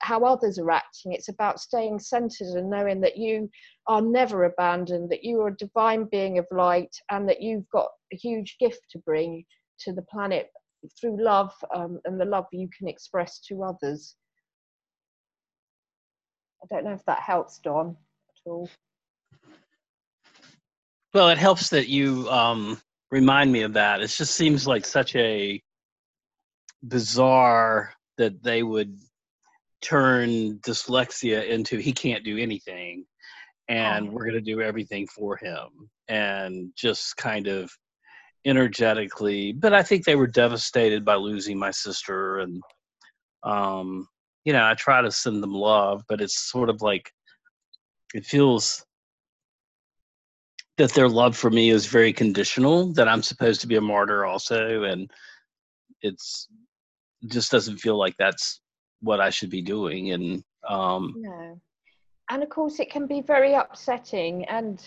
how others are acting, it's about staying centered and knowing that you are never abandoned, that you are a divine being of light, and that you've got a huge gift to bring to the planet through love, um, and the love you can express to others. I don't know if that helps, Don, at all. Well, it helps that you um, remind me of that. It just seems like such a bizarre that they would turn dyslexia into he can't do anything and we're going to do everything for him, and just kind of energetically. But I think they were devastated by losing my sister, and um, you know, I try to send them love, but it's sort of like it feels that their love for me is very conditional, that I'm supposed to be a martyr also, and it's just doesn't feel like that's what I should be doing. And um no. And of course it can be very upsetting and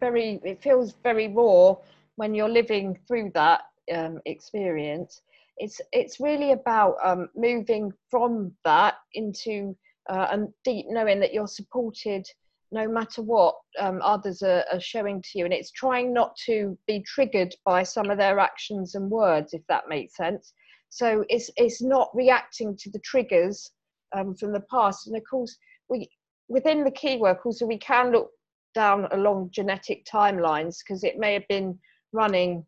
very, it feels very raw when you're living through that um experience. It's it's really about um moving from that into uh and deep knowing that you're supported no matter what um, others are, are showing to you. And it's trying not to be triggered by some of their actions and words, if that makes sense. So it's, it's not reacting to the triggers um, from the past. And of course, we within the key work also, we can look down along genetic timelines, because it may have been running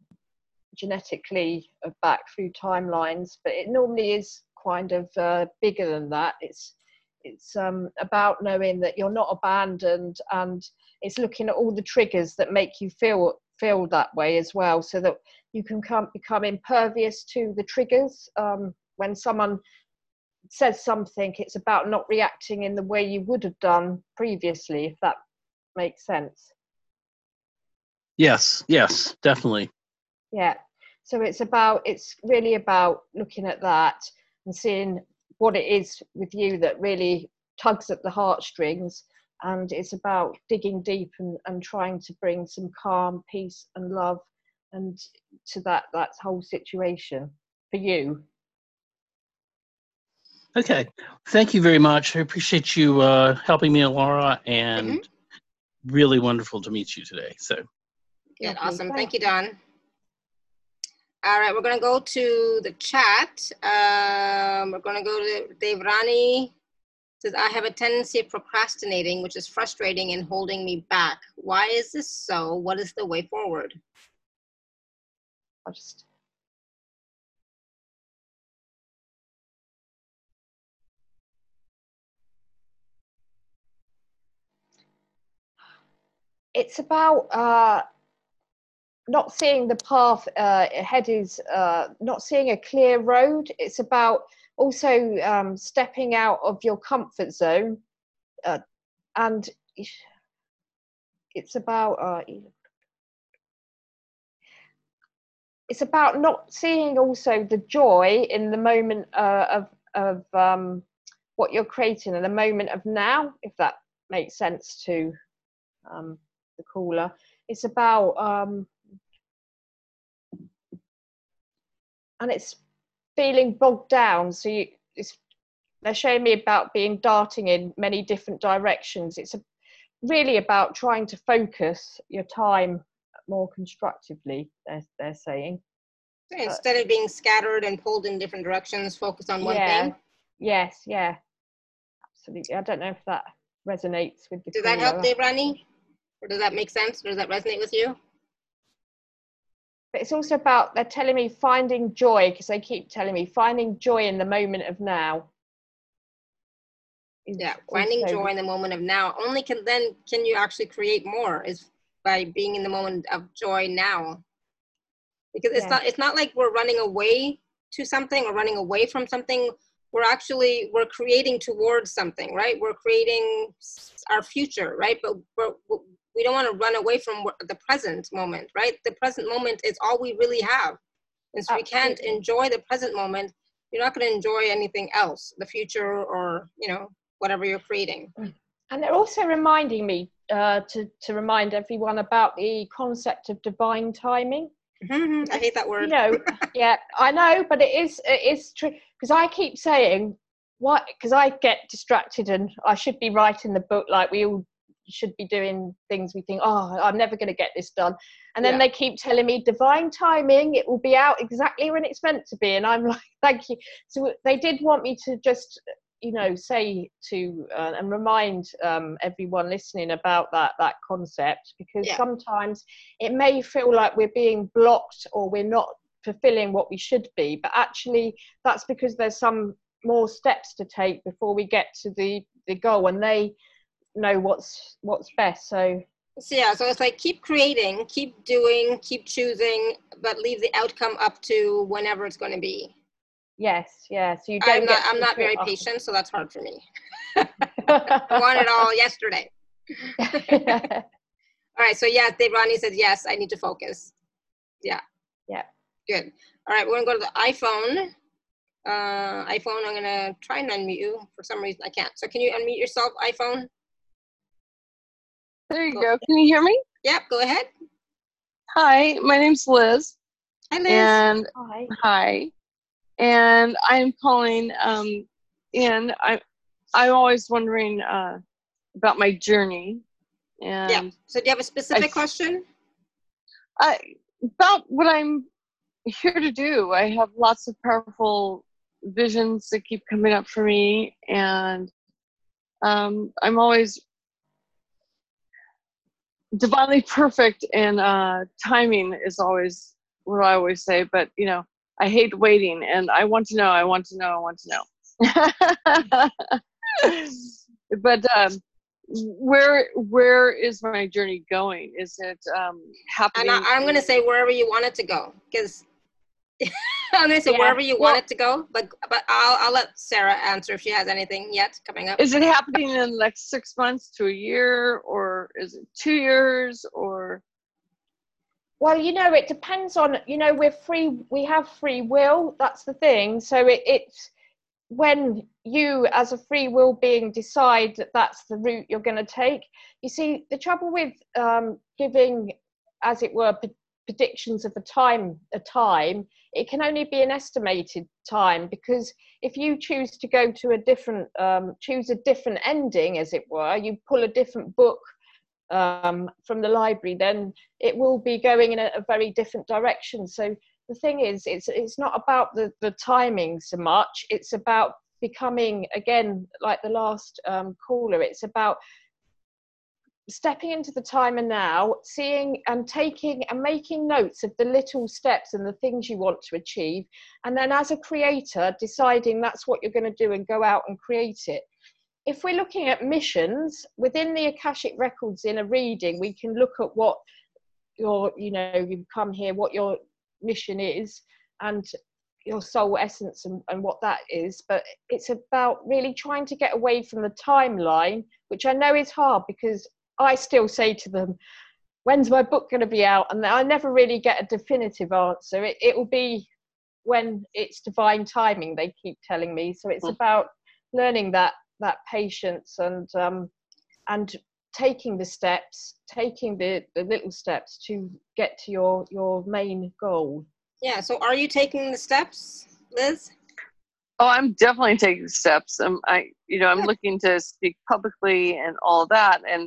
genetically back through timelines, but it normally is kind of uh, bigger than that. It's It's um, about knowing that you're not abandoned, and it's looking at all the triggers that make you feel feel that way as well, so that you can come, become impervious to the triggers. Um, when someone says something, it's about not reacting in the way you would have done previously, if that makes sense. Yes, yes, definitely. Yeah. So it's about, it's really about looking at that and seeing what it is with you that really tugs at the heartstrings, and it's about digging deep and, and trying to bring some calm, peace and love and to that that whole situation for you. Okay, thank you very much. I appreciate you uh helping me, Laura, and mm-hmm. really wonderful to meet you today. So yeah, awesome. Thank you, Don. All right, we're going to go to the chat. Um, we're going to go to Devrani. Says, I have a tendency of procrastinating, which is frustrating and holding me back. Why is this so? What is the way forward? I'll just... It's about... Uh... not seeing the path uh, ahead is uh, not seeing a clear road. It's about also um, stepping out of your comfort zone, uh, and it's about uh, it's about not seeing also the joy in the moment uh, of of um, what you're creating in the moment of now, if that makes sense to um, the caller. It's about um, and it's feeling bogged down. So you, it's, they're showing me about being darting in many different directions. It's a, really about trying to focus your time more constructively, they're, they're saying. So instead uh, of being scattered and pulled in different directions, focus on one yeah, thing? Yes, yeah. absolutely. I don't know if that resonates with the does that help, Devrani? Or does that make sense? Or does that resonate with you? But it's also about, they're telling me finding joy, because they keep telling me finding joy in the moment of now. It's yeah, finding also... joy in the moment of now. Only can then can you actually create more is by being in the moment of joy now. Because it's yeah. not it's not like we're running away to something or running away from something. We're actually, we're creating towards something, right? We're creating our future, right? But we're, we don't want to run away from the present moment, right? The present moment is all we really have. And so we can't enjoy the present moment. You're not going to enjoy anything else, the future or, you know, whatever you're creating. And they're also reminding me uh, to, to remind everyone about the concept of divine timing. Mm-hmm. I hate that word. You know, yeah, I know, but it is it is true, because I keep saying what, because I get distracted and I should be writing the book, like we all should be doing things we think, oh, I'm never going to get this done, and then yeah. they keep telling me divine timing, it will be out exactly when it's meant to be, and I'm like, thank you. So they did want me to just, you know, say to uh, and remind um, everyone listening about that that concept, because yeah. sometimes it may feel like we're being blocked or we're not fulfilling what we should be, but actually that's because there's some more steps to take before we get to the the goal, and they know what's what's best. So, so yeah, so it's like keep creating, keep doing, keep choosing, but leave the outcome up to whenever it's going to be. Yes, yeah. So you don't I'm not, get I'm not very often. patient, so that's hard for me. I want it all yesterday. All right, so yes, Devrani says, yes, I need to focus. Yeah. Yeah. Good. All right, we're going to go to the iPhone. Uh, iPhone, I'm going to try and unmute you. For some reason, I can't. So can you unmute yourself, iPhone? There you go. go. Can you hear me? Yep, go ahead. Hi, my name's Liz. Hi, Liz. And hi. Hi. And I'm calling um, in. I, I'm always wondering uh, about my journey. And yeah. So do you have a specific I, question? I, about what I'm here to do. I have lots of powerful visions that keep coming up for me. And um, I'm always divinely perfect. And uh, timing is always what I always say. But, you know, I hate waiting, and I want to know, I want to know, I want to know. But um, where where is my journey going? Is it um, happening? And I, I'm going to say wherever you want it to go, because I'm going to say yeah. wherever you want well, it to go. But but I'll I'll let Sarah answer if she has anything yet coming up. Is it happening in the next six months to a year, or is it two years, or? Well, you know, it depends on, you know, we're free, we have free will, that's the thing. So it, it's when you, as a free will being, decide that that's the route you're going to take. You see, the trouble with um, giving, as it were, p- predictions of a time, a time, it can only be an estimated time, because if you choose to go to a different, um, choose a different ending, as it were, you pull a different book Um, from the library, then it will be going in a, a very different direction. So the thing is, it's it's not about the, the timing so much. It's about becoming, again, like the last um, caller, it's about stepping into the time and now, seeing and taking and making notes of the little steps and the things you want to achieve. And then as a creator, deciding that's what you're going to do and go out and create it. If we're looking at missions within the Akashic Records in a reading, we can look at what your, you know, you've come here, what your mission is and your soul essence and, and what that is. But it's about really trying to get away from the timeline, which I know is hard, because I still say to them, when's my book going to be out? And I never really get a definitive answer. It, it will be when it's divine timing, they keep telling me. So it's about learning that. that patience and um and taking the steps taking the, the little steps to get to your your main goal. Yeah, so are you taking the steps, Liz? Oh, I'm definitely taking steps. I'm I you know I'm Good. Looking to speak publicly and all that, and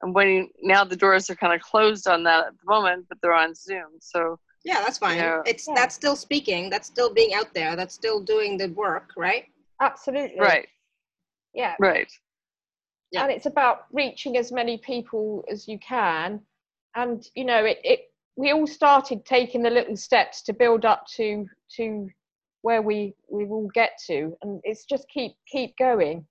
I'm waiting. Now the doors are kind of closed on that at the moment, but they're on Zoom, so yeah, that's fine. You know, it's yeah. that's still speaking, that's still being out there, that's still doing the work, right? Absolutely right. Yeah. Right. Yeah. And it's about reaching as many people as you can. And, you know, it, it, we all started taking the little steps to build up to, to where we, we will get to. And it's just keep, keep going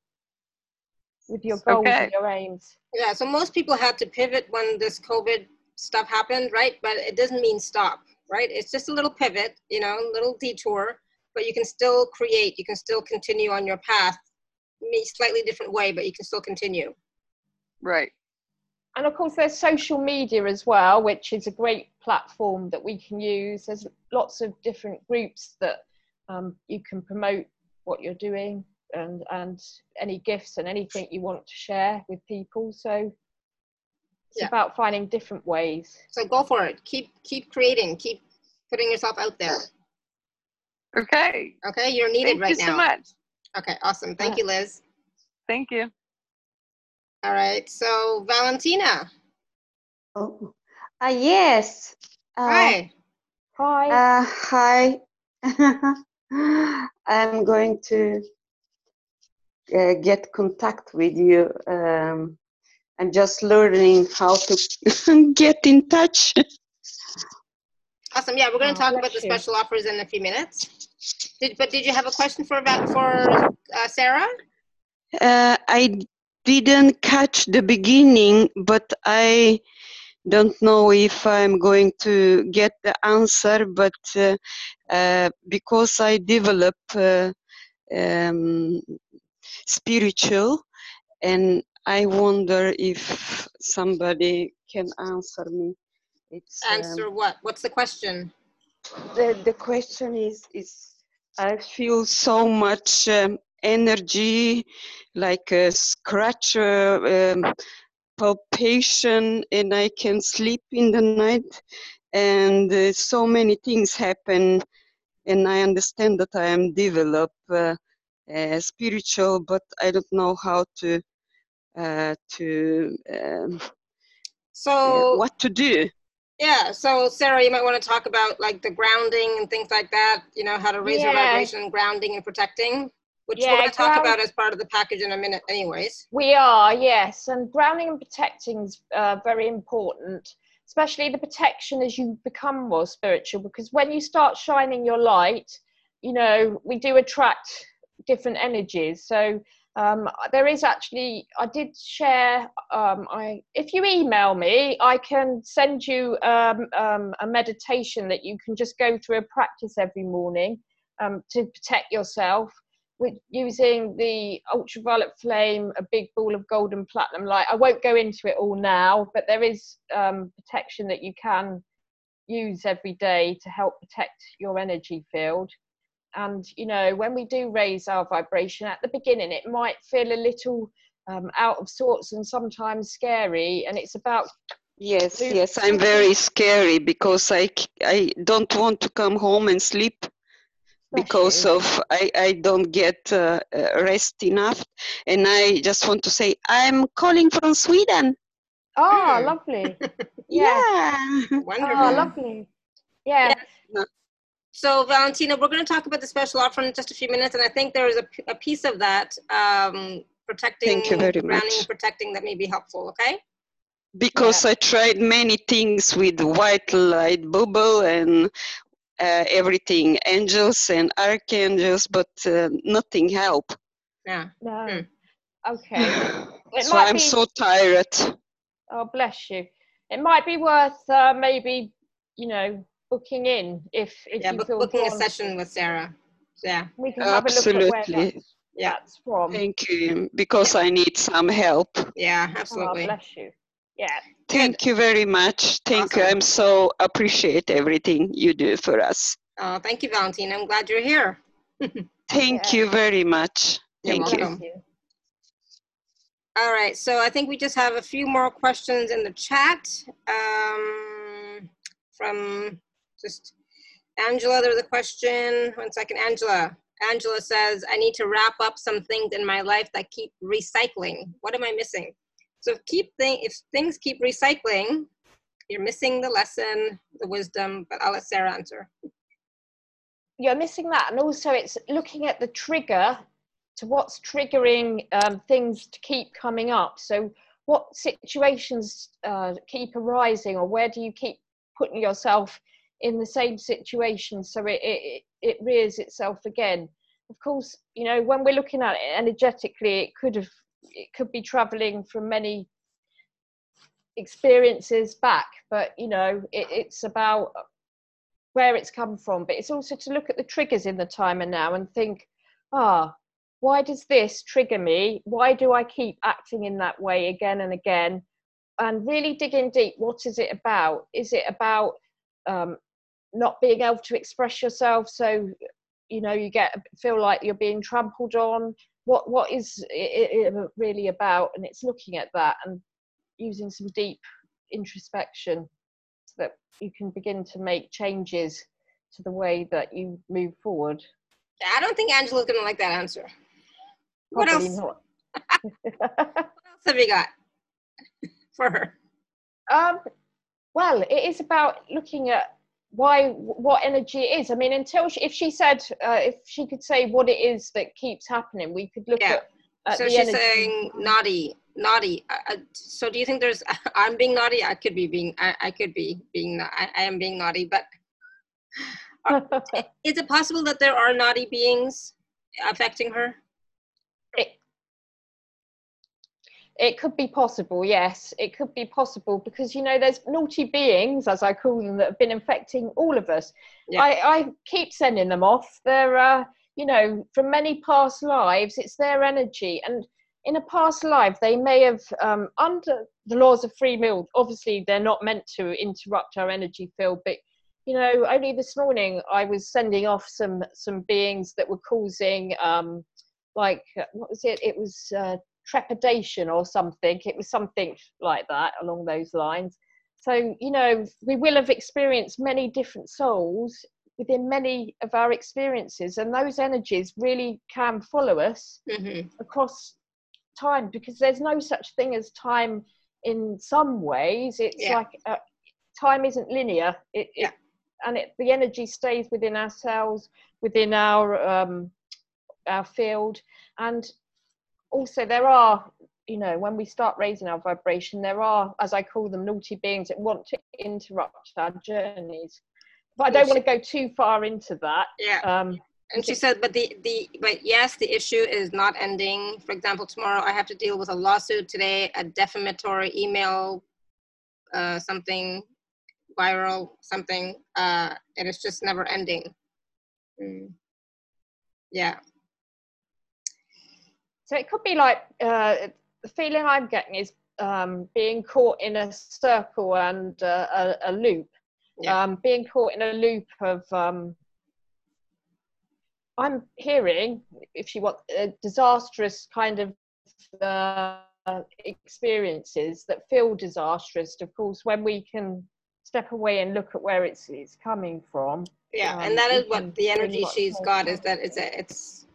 with your goals okay. and your aims. Yeah. So most people had to pivot when this COVID stuff happened, right? But it doesn't mean stop, right? It's just a little pivot, you know, a little detour, but you can still create, you can still continue on your path, maybe slightly different way, but you can still continue. Right. And of course, there's social media as well, which is a great platform that we can use. There's lots of different groups that um, you can promote what you're doing and, and any gifts and anything you want to share with people. So it's yeah. about finding different ways. So go for it. Keep, keep creating. Keep putting yourself out there. Okay. Okay, you're needed Thank right you now. Thank you so much. Okay, awesome. Thank yeah. you, Liz. Thank you. All right, so Valentina. Oh, uh, yes. Uh, hi. Hi. Uh, hi. I'm going to uh, get contact with you. Um, I'm just learning how to get in touch. Awesome. Yeah, we're going to oh, talk about you. the special offers in a few minutes. Did, but did you have a question for for uh, Sarah? Uh, I. didn't catch the beginning, but I don't know if I'm going to get the answer, but uh, uh, because I develop uh, um, spiritual, and I wonder if somebody can answer me. It's, answer um, what? What's the question? The, the question is, is I feel so much um, energy, like a scratch, uh, um, palpation, and I can sleep in the night, and uh, so many things happen, and I understand that I am developed uh, uh, spiritual, but I don't know how to uh, to um, so uh, what to do. Yeah, so Sarah, you might want to talk about like the grounding and things like that, you know, how to raise yeah. your vibration, grounding and protecting. Which yeah, we're going to talk ground- about as part of the package in a minute anyways. We are, yes. And grounding and protecting is uh, very important, especially the protection as you become more spiritual, because when you start shining your light, you know, we do attract different energies. So um, there is actually, I did share, um, I if you email me, I can send you um, um, a meditation that you can just go through a practice every morning um, to protect yourself. With using the ultraviolet flame, a big ball of gold and platinum light. I won't go into it all now, but there is um, protection that you can use every day to help protect your energy field. And, you know, when we do raise our vibration at the beginning, it might feel a little um, out of sorts and sometimes scary. And it's about... Yes, moving. yes, I'm very scary because I, I don't want to come home and sleep. Because of I, I don't get uh, rest enough, and I just want to say I'm calling from Sweden. Oh, mm. lovely! yeah, yeah. wonderful. Oh, lovely. Yeah. yeah. So, Valentina, we're going to talk about the special offer in just a few minutes, and I think there is a, p- a piece of that um, protecting, Thank you very grounding, much. protecting that may be helpful. Okay. Because yeah. I tried many things with white light bubble and. Uh, everything, angels and archangels, but uh, nothing help. Yeah. No. Mm. Okay. It so might I'm be... so tired. Oh, bless you. It might be worth uh, maybe, you know, booking in if, if yeah, you book, feel booking drawn. a session with Sarah. Yeah. We can absolutely. have a look at where that's, yeah. that's from. Thank you, because yeah. I need some help. Yeah, absolutely. Oh, bless you. Yeah. Thank you very much. Thank awesome. you. I'm so appreciate everything you do for us. Oh, thank you, Valentina. I'm glad you're here. thank yeah. you very much. Thank you. you. All right. So I think we just have a few more questions in the chat um, from just Angela. There's a question. One second, Angela. Angela says, I need to wrap up some things in my life that keep recycling. What am I missing? So if, keep thing, if things keep recycling, you're missing the lesson, the wisdom, but I'll let Sarah answer. You're missing that. And also it's looking at the trigger to what's triggering um, things to keep coming up. So what situations uh, keep arising, or where do you keep putting yourself in the same situation so it, it, it rears itself again? Of course, you know, when we're looking at it energetically, it could have, it could be traveling from many experiences back, but you know, it, it's about where it's come from. But it's also to look at the triggers in the time and now and think, ah, why does this trigger me? Why do I keep acting in that way again and again? And really dig in deep. What is it about? Is it about um, not being able to express yourself? So, you know, you get feel like you're being trampled on. What What is it really about? And it's looking at that and using some deep introspection so that you can begin to make changes to the way that you move forward. I don't think Angela's going to like that answer. What Probably else? Not. What else have you got for her? Um, well, it is about looking at why, what energy it is. I mean, until she, if she said, uh, if she could say what it is that keeps happening, we could look yeah. at, at so the she's energy. Saying naughty, naughty. Uh, so do you think there's, I'm being naughty? I could be being, I, I could be being, I, I am being naughty, but... Are, is it possible that there are naughty beings affecting her? It, it could be possible, yes. It could be possible because, you know, there's naughty beings, as I call them, that have been infecting all of us. Yeah. I, I keep sending them off. They're, uh, you know, from many past lives, it's their energy. And in a past life, they may have, um, under the laws of free will, obviously they're not meant to interrupt our energy field, but you know, only this morning I was sending off some some beings that were causing, um, like, what was it? It was uh, trepidation or something. It was something like that along those lines. So, you know, we will have experienced many different souls within many of our experiences. And those energies really can follow us mm-hmm. across time, because there's no such thing as time in some ways. It's yeah. like uh, time isn't linear. It, yeah. it, And it, the energy stays within ourselves, within our um, our field. And also there are, you know, when we start raising our vibration, there are, as I call them, naughty beings that want to interrupt our journeys. But I don't want to go too far into that. Yeah. Um, and she said, but the, the but yes, the issue is not ending. For example, tomorrow I have to deal with a lawsuit, today, a defamatory email, uh, something. viral something uh and it's just never ending. mm. Yeah, so it could be like uh the feeling I'm getting is um being caught in a circle and uh, a, a loop. yeah. Um being caught in a loop of um I'm hearing, if you want, uh, disastrous kind of uh, experiences that feel disastrous, of course, when we can step away and look at where it's it's coming from. Yeah, um, and that is what the energy she's got, is that it's a, it's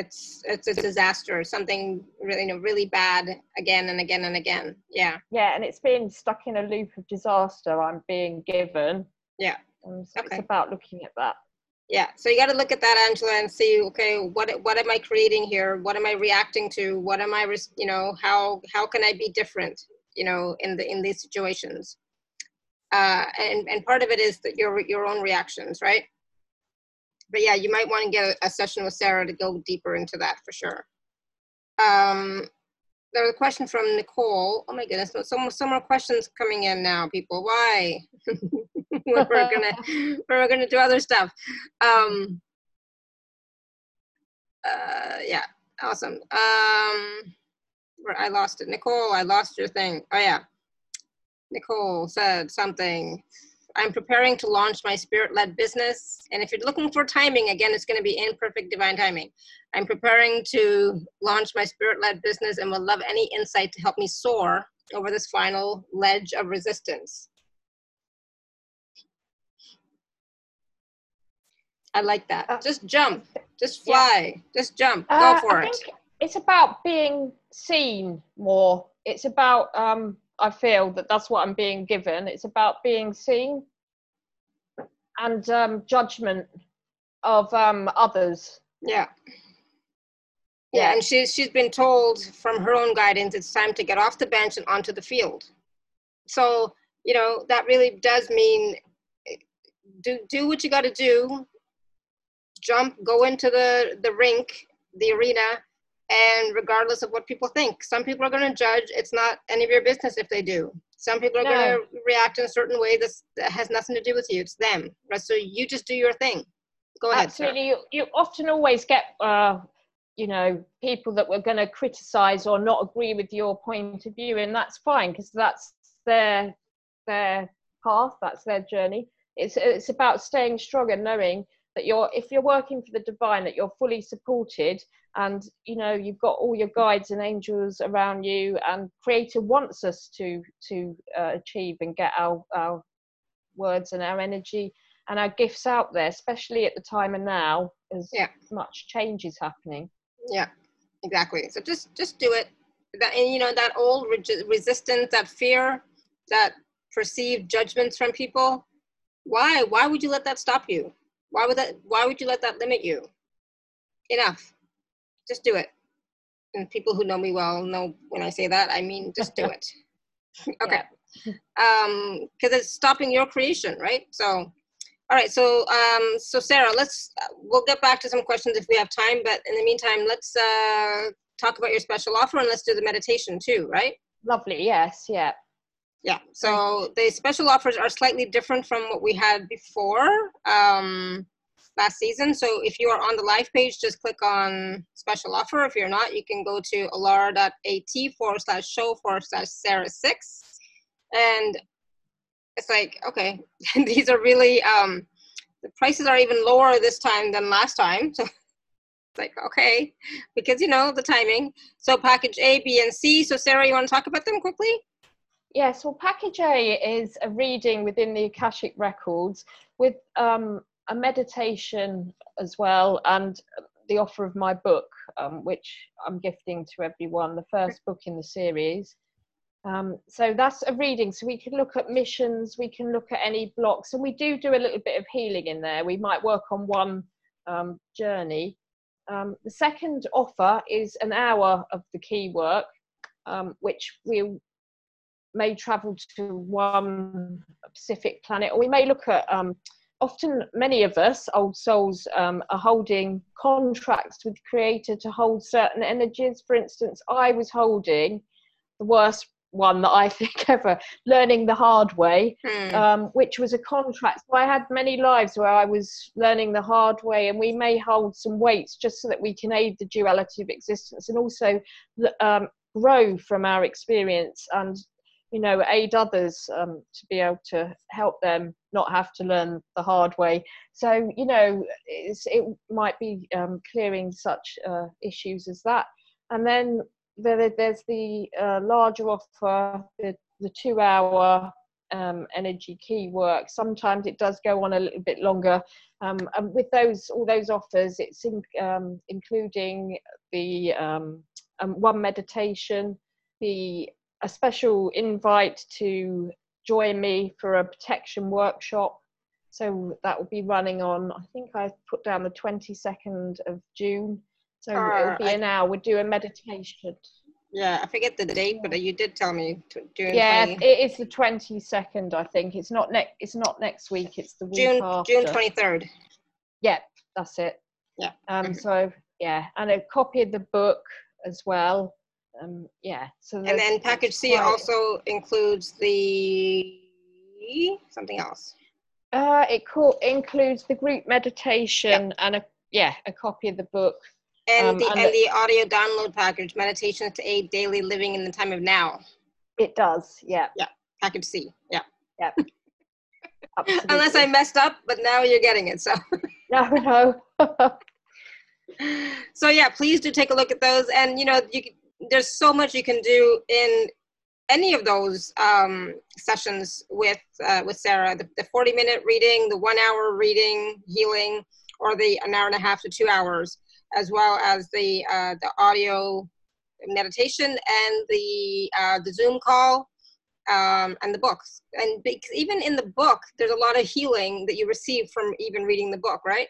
it's it's a disaster, something really, you know, really bad again and again and again. Yeah. Yeah, and it's being stuck in a loop of disaster I'm being given. Yeah. Um, so okay. It's about looking at that. Yeah, so you got to look at that, Angela, and see, okay, what what am I creating here? What am I reacting to? What am I, you know, how how can I be different, you know, in the in these situations? Uh, and, and part of it is that your your own reactions, right? But yeah, you might want to get a, a session with Sarah to go deeper into that for sure. Um, there was a question from Nicole. Oh my goodness, so, so more questions coming in now, people. Why? we're gonna we're gonna do other stuff. Um, uh, yeah, awesome. Um, I lost it, Nicole. I lost your thing. Oh yeah. Nicole said something. I'm preparing to launch my spirit-led business. And if you're looking for timing, again, it's going to be in perfect divine timing. I'm preparing to launch my spirit-led business and would love any insight to help me soar over this final ledge of resistance. I like that. Uh, just jump. Just fly. Yeah. Just jump. Go uh, for I it. Think it's about being seen more. It's about... Um, I feel that that's what I'm being given. It's about being seen and um, judgment of um, others. Yeah. Yeah, and she's, she's been told from her own guidance, it's time to get off the bench and onto the field. So, you know, that really does mean do, do what you got to do, jump, go into the, the rink, the arena, and regardless of what people think. Some people are going to judge. It's not any of your business if they do. Some people are no. going to react in a certain way that's, that has nothing to do with you. It's them, right? So you just do your thing. Go ahead. Absolutely. You, you often always get... Uh... you know, people that were going to criticize or not agree with your point of view, and that's fine, because that's their their path, that's their journey. It's it's about staying strong and knowing that you're, if you're working for the divine, that you're fully supported, and you know you've got all your guides and angels around you, and Creator wants us to to uh, achieve and get our our words and our energy and our gifts out there, especially at the time and now, as yeah. much change is happening. Yeah, exactly. So just just do it. That, and you know, that old re- resistance, that fear, that perceived judgments from people. Why? Why would you let that stop you? Why would that? Why would you let that limit you? Enough. Just do it. And people who know me well know when I say that, I mean just do it. Okay. Yeah. Um, because it's stopping your creation, right? So. All right, so um, so Sarah, let's uh, we'll get back to some questions if we have time, but in the meantime, let's uh, talk about your special offer, and let's do the meditation too, right? Lovely. Yes. Yeah. Yeah. So the special offers are slightly different from what we had before um, last season. So if you are on the live page, just click on special offer. If you're not, you can go to alara.at forward slash show forward slash Sarah six, and it's like, okay, these are really, um, the prices are even lower this time than last time. So it's like, okay, because, you know, the timing. So package A, B, and C. So Sarah, you want to talk about them quickly? Yes, well, package A is a reading within the Akashic Records with um, a meditation as well, and the offer of my book, um, which I'm gifting to everyone, the first book in the series. Um, so that's a reading. So we can look at missions, we can look at any blocks, and we do do a little bit of healing in there. We might work on one um, journey. Um, the second offer is an hour of the key work, um, which we may travel to one specific planet, or we may look at, um, often many of us, old souls, um, are holding contracts with Creator to hold certain energies. For instance, I was holding the worst one that I think ever, learning the hard way, hmm. um, which was a contract. So I had many lives where I was learning the hard way, and we may hold some weights just so that we can aid the duality of existence, and also um, grow from our experience, and you know, aid others um, to be able to help them not have to learn the hard way. So you know, it's, it might be um, clearing such uh, issues as that, and then. There's the uh, larger offer, the, the two-hour um, energy key work. Sometimes it does go on a little bit longer. Um, and with those, all those offers, it's in, um, including the um, um, one meditation, the a special invite to join me for a protection workshop. So that will be running on, I think I put down the twenty-second of June. So uh, it'll be an hour. We'll do a meditation. Yeah, I forget the date, but you did tell me. June. Yeah, twenty It is the twenty-second, I think. It's not next. It's not next week. It's the week June, after. June twenty-third. Yeah, that's it. Yeah. Um. Mm-hmm. So yeah, and a copy of the book as well. Um. Yeah. So. And then package C quite... also includes the something else. Uh, it co- includes the group meditation yeah. and a yeah a copy of the book. And, um, the, and, and the, the audio download package, Meditations to Aid Daily Living in the Time of Now. It does, yeah. Yeah, package C, yeah. Yeah. Unless I messed up, but now you're getting it, so. No, no. So, yeah, please do take a look at those. And, you know, you can, there's so much you can do in any of those um, sessions with uh, with Sarah. The, the forty-minute reading, the one-hour reading, healing, or the an hour and a half to two hours. As well as the uh, the audio meditation and the uh, the Zoom call um, and the books. And because even in the book, there's a lot of healing that you receive from even reading the book, right?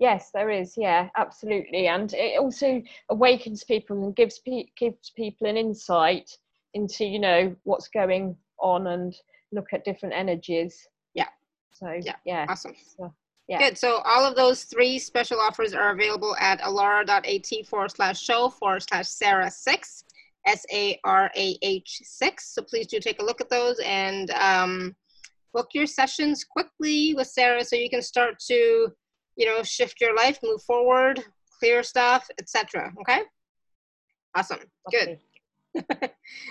Yes, there is. Yeah, absolutely. And it also awakens people and gives, pe gives people an insight into, you know, what's going on and look at different energies. Yeah. So, yeah. yeah. Awesome. So, yeah. Good. So all of those three special offers are available at alara.at forward slash show forward slash Sarah six, S A R A H six. So please do take a look at those and um, book your sessions quickly with Sarah so you can start to, you know, shift your life, move forward, clear stuff, et cetera. Okay? Awesome. Good.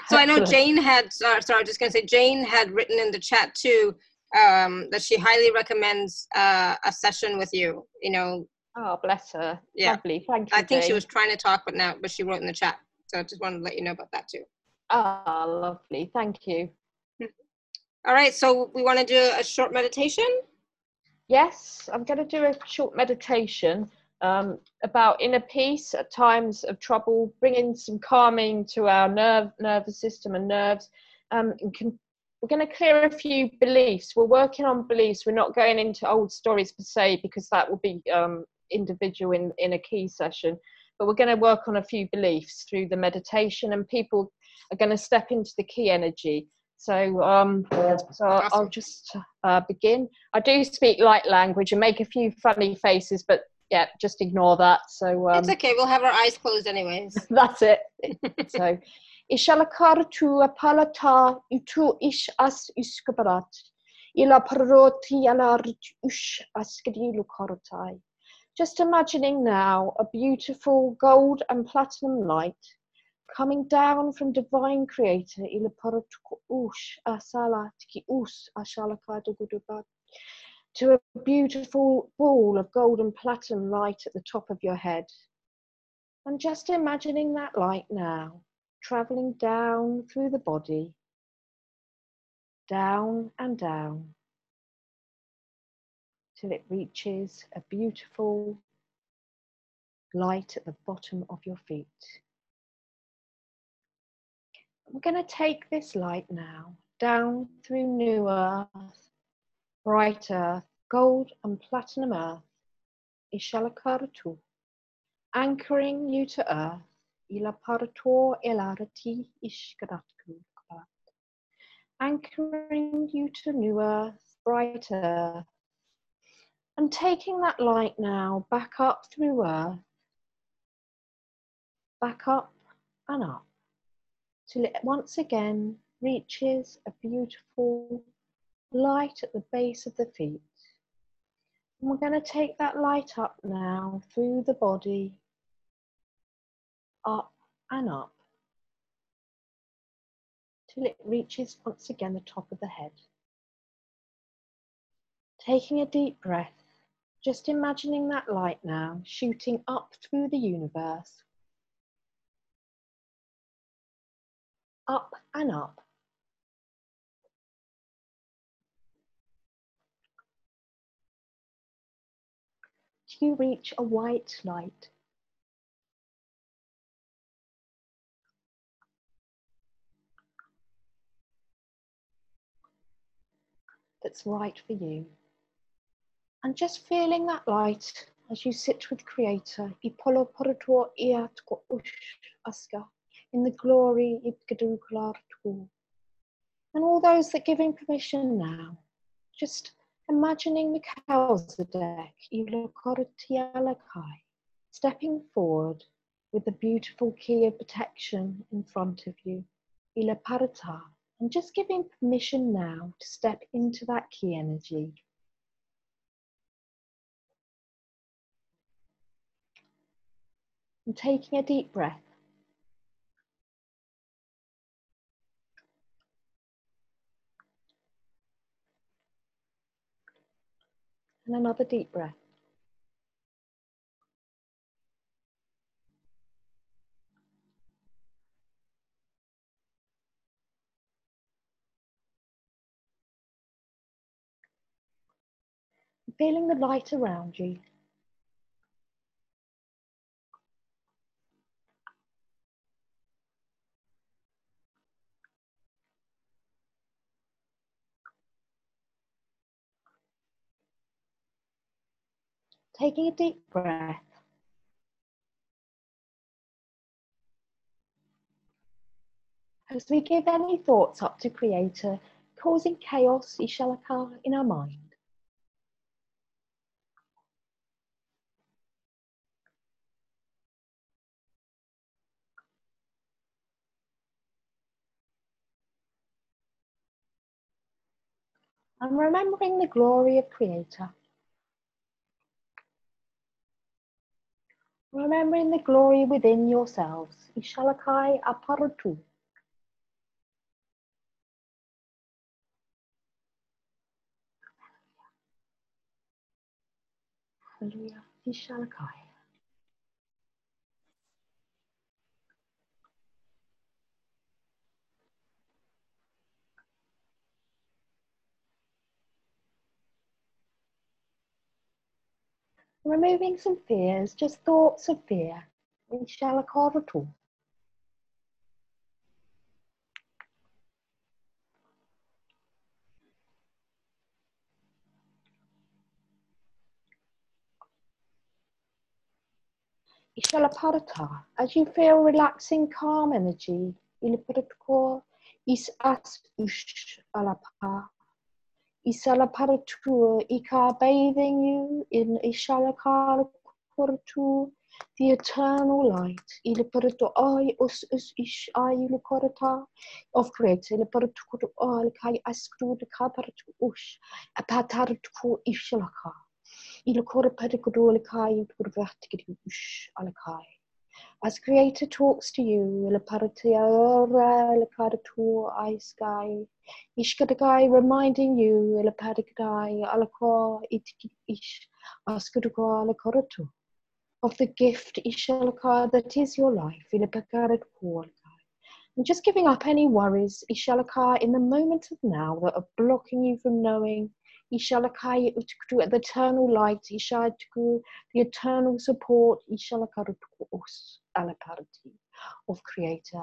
So I know Jane had, uh, sorry, I was just going to say, Jane had written in the chat too um, that she highly recommends uh, a session with you, you know. Oh, bless her. Yeah. Lovely. Thank you, I think Jane. She was trying to talk, but now, but she wrote in the chat. So I just wanted to let you know about that too. Ah, oh, lovely. Thank you. All right. So we want to do a short meditation. Yes, I'm going to do a short meditation um, about inner peace at times of trouble, bringing some calming to our nerve, nervous system and nerves. Um, and can, we're going to clear a few beliefs. We're working on beliefs. We're not going into old stories per se, because that will be um, individual in, in a key session. But we're going to work on a few beliefs through the meditation, and people are going to step into the key energy. So, um, so I'll, I'll just uh, begin. I do speak light language and make a few funny faces, but yeah, just ignore that. So um, it's okay. We'll have our eyes closed anyways. That's it. So, Ishalakar tu apalata utu ish as uskabarat. Ila paroti alar ush askadilu karatai. Just imagining now a beautiful gold and platinum light coming down from Divine Creator, to a beautiful ball of gold and platinum light at the top of your head. And just imagining that light now, traveling down through the body, down and down, till it reaches a beautiful light at the bottom of your feet. We're going to take this light now down through new earth, bright earth, gold and platinum earth, Ishalakaratou, anchoring you to earth, Ilaparator Elarati Ishkaratku, anchoring you to new earth, bright earth, and taking that light now back up through earth, back up and up, till it once again reaches a beautiful light at the base of the feet. And we're going to take that light up now through the body, up and up, till it reaches once again the top of the head. Taking a deep breath, just imagining that light now shooting up through the universe, up and up. You reach a white light. That's right for you. And just feeling that light as you sit with Creator, Ipolo Porator Iat Ko Ush Aska, in the glory Ibgadukular Twu. And all those that give him permission now, just imagining the Kowzadek, Ilokoratialakai, stepping forward with the beautiful key of protection in front of you, Ilaparata, and just giving permission now to step into that key energy. And taking a deep breath, and another deep breath. Feeling the light around you. taking a deep breath. As we give any thoughts up to Creator, causing chaos, Ishalakar, in our mind. And remembering the glory of Creator. Remembering the glory within yourselves, Ishalakai Aparatu. Hallelujah, Ishalakai. Removing some fears, just thoughts of fear. We shall accord at all. Ishalaparata, as you feel relaxing, calm energy, Ilaparatko, Is Aspush Alapa. Isalaparatur, Ika bathing you in Ishalakarakuratu, the eternal light, Iliparato I, Us Us Ish I, Ilukorata, of Creator, Ilaparatu all, Kai Askru, the Kaparatu Ush, Apataratu Ishalaka, Ilukorapadakudul Kai, Ush Alakai. As Creator talks to you, reminding you, of the gift that is your life, and just giving up any worries in the moment of now that are blocking you from knowing the eternal light, the eternal support of Creator.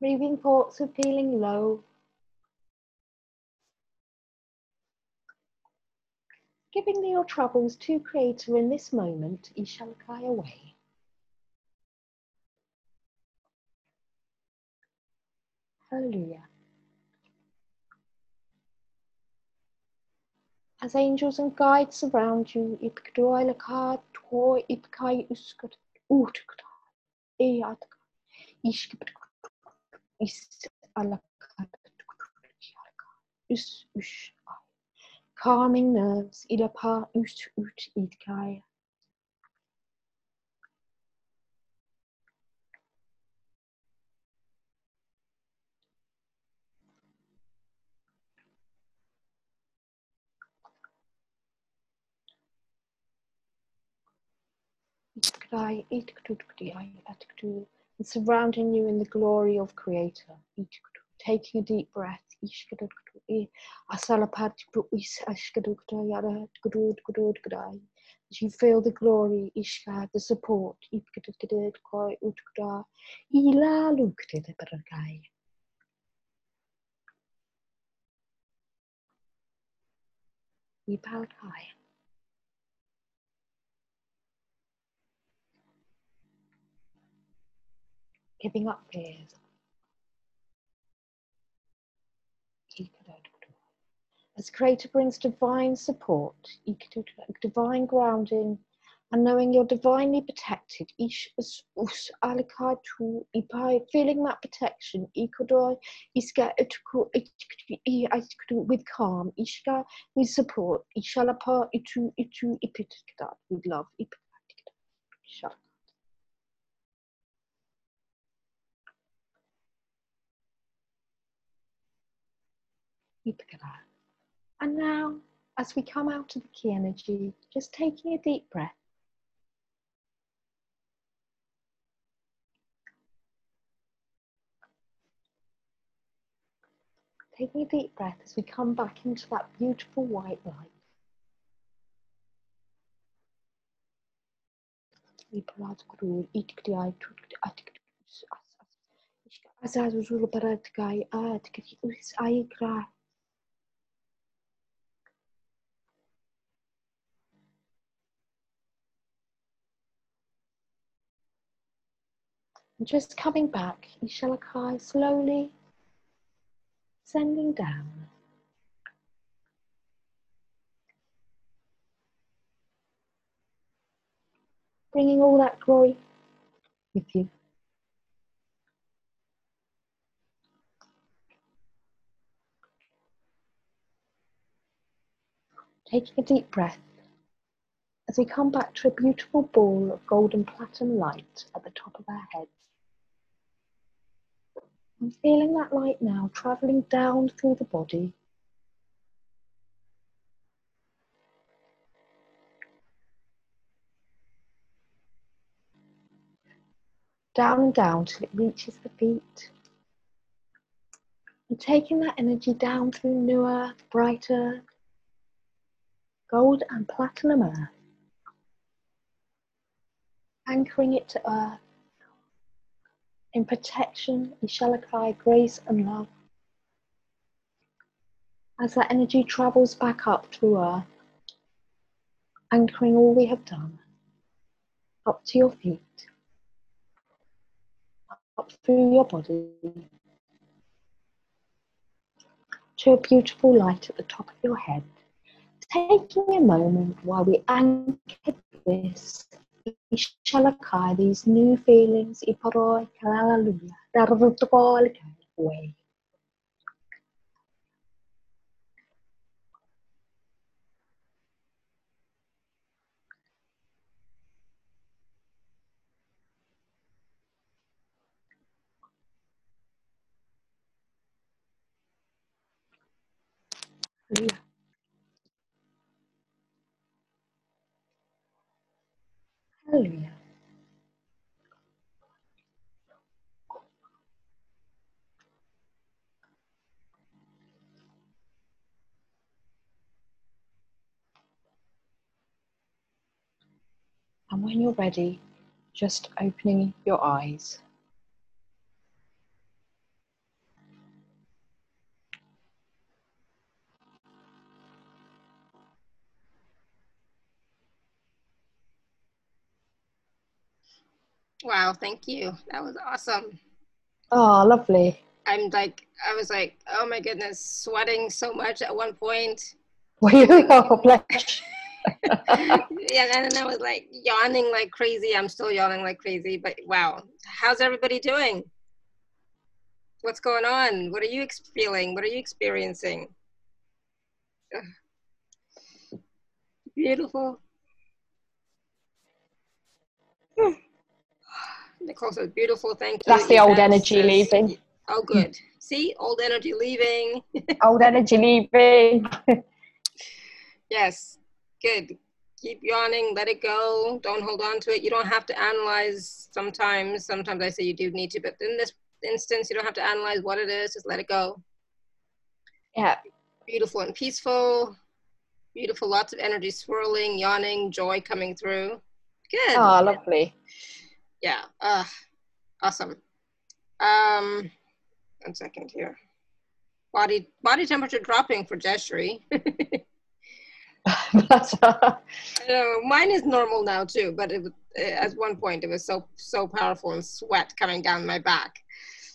Breathing thoughts of feeling low. Giving your troubles to Creator in this moment, Ishalakai away. Hallelujah. As angels and guides surround you, Ipkdoi Lakar Tor Ipkai Uskat Utkta Eat Ishkipk. Calming nerves, Ilapa Ut Ut Idkaya. Itkrai Itktutkriai Atktu. And surrounding you in the glory of Creator. Taking a deep breath. As you feel the glory, the support. Giving up fears. As Creator brings divine support, divine grounding, and knowing you're divinely protected, feeling that protection with calm, with support, with love. And now, as we come out of the key energy, just taking a deep breath. taking a deep breath as we come back into that beautiful white light. And just coming back, Ishalakai, slowly sending down. Bringing all that glory with you. Taking a deep breath as we come back to a beautiful ball of golden platinum light at the top of our heads. I'm feeling that light now travelling down through the body. Down and down till it reaches the feet. And taking that energy down through newer, brighter, gold and platinum earth. Anchoring it to earth. In protection, Ishalakai, grace and love. As that energy travels back up through earth, anchoring all we have done, up to your feet, up through your body, to a beautiful light at the top of your head. Taking a moment while we anchor this Ishalakai, these new feelings, Iparoi, Hallelujah, Darutopol way. Yeah. Hallelujah. And when you're ready, just opening your eyes. Wow, thank you. That was awesome. Oh, lovely. I'm like, I was like, oh my goodness, sweating so much at one point. Were you? Oh, bless. Yeah, and I was like yawning like crazy. I'm still yawning like crazy, but wow. How's everybody doing? What's going on? What are you feeling? What are you experiencing? Beautiful. Hmm. Nicole says, beautiful, thank you. That's the old energy leaving. Oh, good. See, old energy leaving. Old energy leaving. Yes, good. Keep yawning, let it go. Don't hold on to it. You don't have to analyze sometimes. Sometimes I say you do need to, but in this instance, you don't have to analyze what it is. Just let it go. Yeah. Beautiful and peaceful. Beautiful, lots of energy swirling, yawning, joy coming through. Good. Oh, lovely. Yeah, uh, awesome. Um, one second here. Body body temperature dropping for Jeshri. Mine is normal now too, but it, at one point it was so so powerful and sweat coming down my back.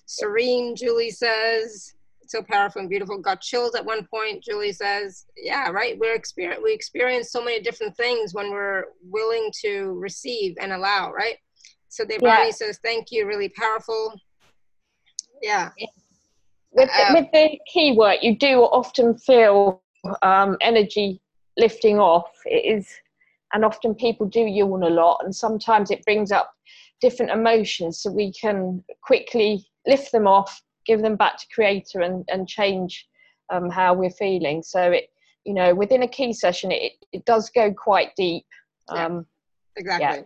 Serene, Julie says, so powerful and beautiful. Got chills at one point, Julie says. Yeah, right. We're exper- we experience so many different things when we're willing to receive and allow, right? So Debrani yeah. says, thank you, really powerful. Yeah. With the, um, with the key work, you do often feel um, energy lifting off. It is, and often people do yawn a lot, and sometimes it brings up different emotions, so we can quickly lift them off, give them back to Creator, and, and change um, how we're feeling. So, it, you know, within a key session, it, it does go quite deep. Um, yeah, exactly.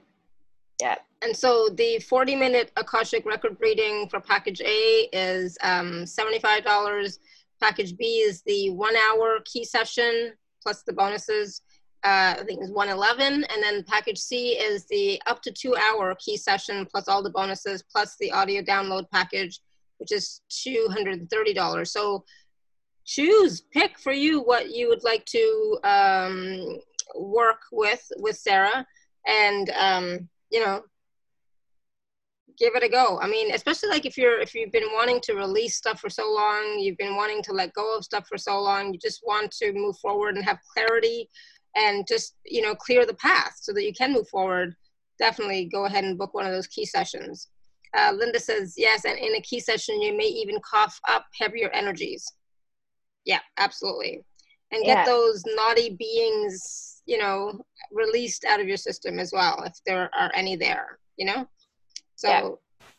Yeah. yeah. And so the forty minute Akashic record reading for package A is um, seventy-five dollars. Package B is the one hour key session plus the bonuses. Uh, I think it's one eleven. And then package C is the up to two hour key session plus all the bonuses plus the audio download package, which is two hundred thirty dollars. So choose, pick for you what you would like to um, work with, with Sarah, and, um, you know, give it a go. I mean, especially like if you're, if you've been wanting to release stuff for so long, you've been wanting to let go of stuff for so long, you just want to move forward and have clarity and just, you know, clear the path so that you can move forward. Definitely go ahead and book one of those key sessions. Uh, Linda says, yes, and in a key session, you may even cough up heavier energies. Yeah, absolutely. And get yeah. those naughty beings, you know, released out of your system as well, if there are any there, you know? So yeah.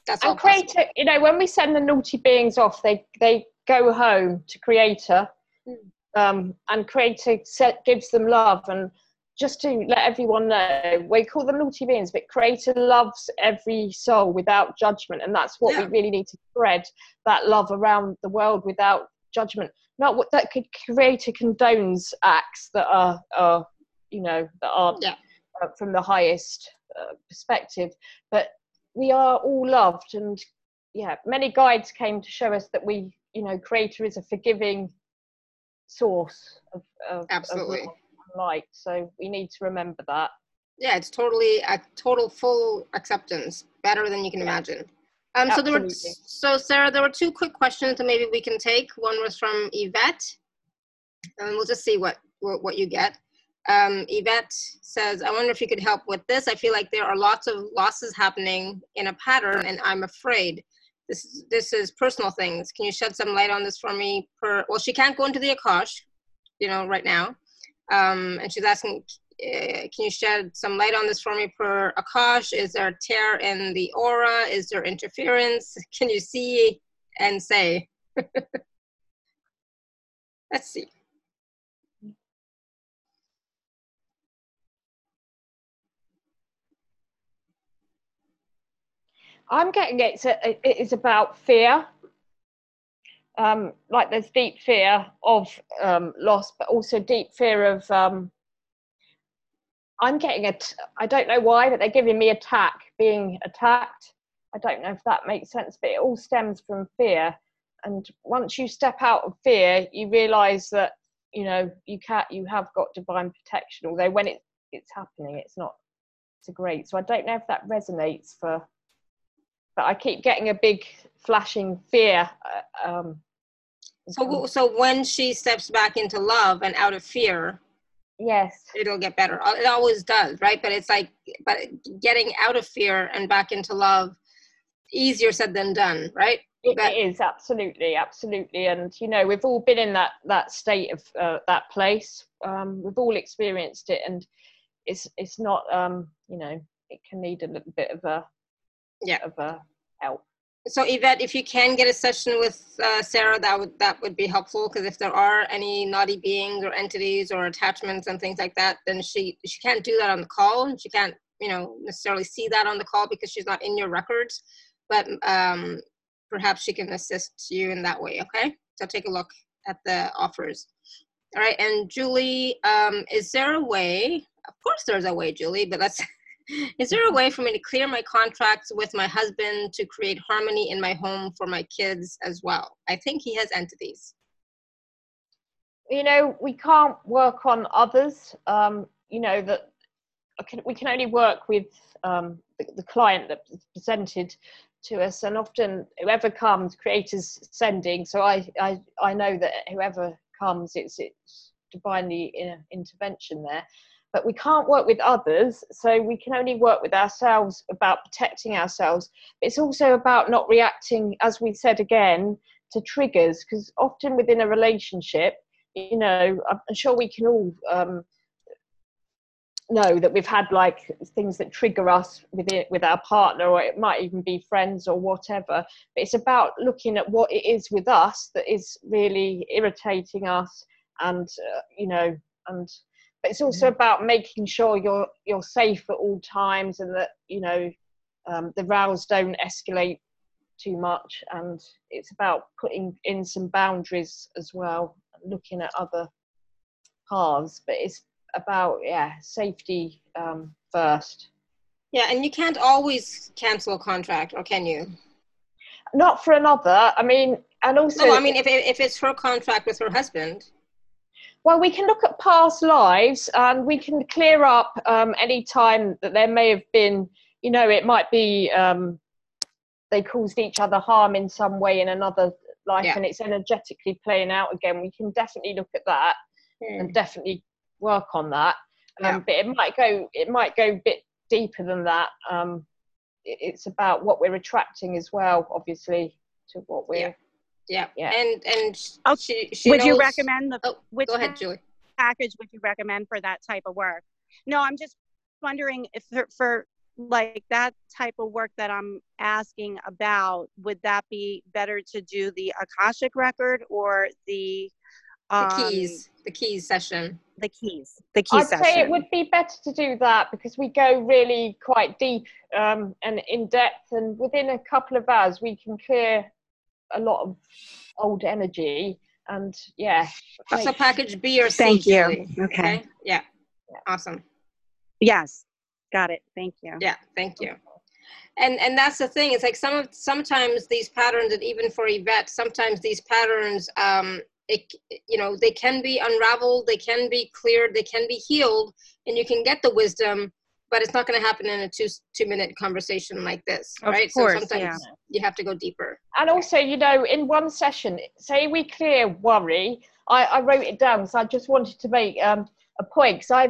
that's all. And Creator, you know, when we send the naughty beings off, they, they go home to Creator, mm. um, and Creator set, gives them love. And just to let everyone know, we call them naughty beings, but Creator loves every soul without judgment. And that's what yeah. we really need to spread, that love around the world without judgment. Not what that could Creator condones acts that are, are you know, that are yeah. uh, from the highest uh, perspective, but we are all loved. And yeah, many guides came to show us that we, you know, Creator is a forgiving source of, of, Absolutely. of light. So we need to remember that. Yeah, it's totally a total full acceptance, better than you can yeah. imagine. Um, so, there were, so Sarah, there were two quick questions that maybe we can take. One was from Yvette, and we'll just see what, what, what you get. Um, Yvette says, I wonder if you could help with this. I feel like there are lots of losses happening in a pattern, and I'm afraid. This, this is personal things. Can you shed some light on this for me? Per, well, she can't go into the Akash, you know, right now. Um, and she's asking, Uh, can you shed some light on this for me per Akash? Is there a tear in the aura? Is there interference? Can you see and say? Let's see. I'm getting it, it is about fear. Um, like there's deep fear of um, loss, but also deep fear of um, I'm getting it. I don't know why, but they're giving me attack, being attacked. I don't know if that makes sense, but it all stems from fear. And once you step out of fear, you realise that, you know, you can't, you have got divine protection. Although when it, it's happening, it's not so great. So I don't know if that resonates for, but I keep getting a big flashing fear. Um, so, so when she steps back into love and out of fear, yes, it'll get better. It always does, right? But it's like, but getting out of fear and back into love, easier said than done, right? It, but, it is, absolutely, absolutely. And you know, we've all been in that that state of uh, that place. Um, we've all experienced it, and it's it's not, um, you know, it can need a little bit of a yeah of a help. So Yvette, if you can get a session with uh, Sarah, that would that would be helpful, because if there are any naughty beings or entities or attachments and things like that, then she she can't do that on the call, and she can't, you know, necessarily see that on the call because she's not in your records. But um, perhaps she can assist you in that way. Okay, so take a look at the offers. All right, and Julie, um, is there a way? Of course, there's a way, Julie. But let's. Is there a way for me to clear my contracts with my husband to create harmony in my home for my kids as well? I think he has entities. You know, we can't work on others. Um, you know, that we can only work with um, the, the client that presented to us. And often whoever comes, Creator's sending. So I, I, I know that whoever comes, it's, it's divinely in, intervention there. But we can't work with others, so we can only work with ourselves about protecting ourselves. It's also about not reacting, as we said again, to triggers, because often within a relationship, you know, I'm sure we can all um, know that we've had like things that trigger us with it, with our partner, or it might even be friends or whatever. But it's about looking at what it is with us that is really irritating us, and uh, you know, and. But it's also about making sure you're you're safe at all times, and that, you know, um, the rows don't escalate too much, and it's about putting in some boundaries as well, looking at other paths, but it's about, yeah, safety um, first. Yeah, and you can't always cancel a contract, or can you? Not for another. I mean, and also... No, I mean, if, if it's her contract with her husband... Well, we can look at past lives, and we can clear up um, any time that there may have been, you know, it might be um, they caused each other harm in some way in another life, yeah. and it's energetically playing out again. We can definitely look at that mm. and definitely work on that. Um, yeah. But it might go, it might go a bit deeper than that. Um, it, it's about what we're attracting as well, obviously, to what we're... Yeah. Yeah. yeah, and and she, she would knows, you recommend the oh, which go ahead, Julie. package would you recommend for that type of work? No, I'm just wondering if for, for like that type of work that I'm asking about, would that be better to do the Akashic record or the, um, the keys, the keys session, the keys, the keys? I'd session. say it would be better to do that because we go really quite deep um, and in depth, and within a couple of hours we can clear a lot of old energy, and yeah. So package B or C. Thank you. Okay. okay. Yeah. yeah. Awesome. Yes. Got it. Thank you. Yeah. Thank you. And and that's the thing. It's like some of sometimes these patterns, and even for Yvette, sometimes these patterns, um, it you know, they can be unraveled, they can be cleared, they can be healed, and you can get the wisdom. But it's not going to happen in a two two minute conversation like this, right? Of course, so sometimes yeah. you have to go deeper. And also, you know, in one session, say we clear worry. I, I wrote it down because I just wanted to make um, a point because I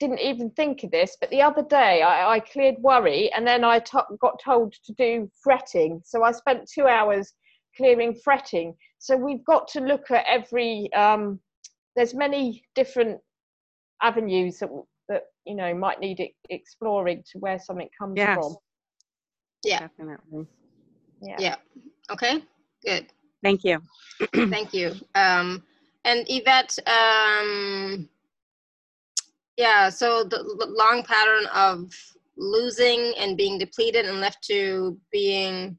didn't even think of this. But the other day, I, I cleared worry, and then I t- got told to do fretting. So I spent two hours clearing fretting. So we've got to look at every. Um, there's many different avenues that. that you know might need it exploring to where something comes yes. from. Yeah. Definitely. Yeah. Yeah. Okay. Good. Thank you. Thank you. Um, and Yvette, um, yeah, so the long pattern of losing and being depleted and left to being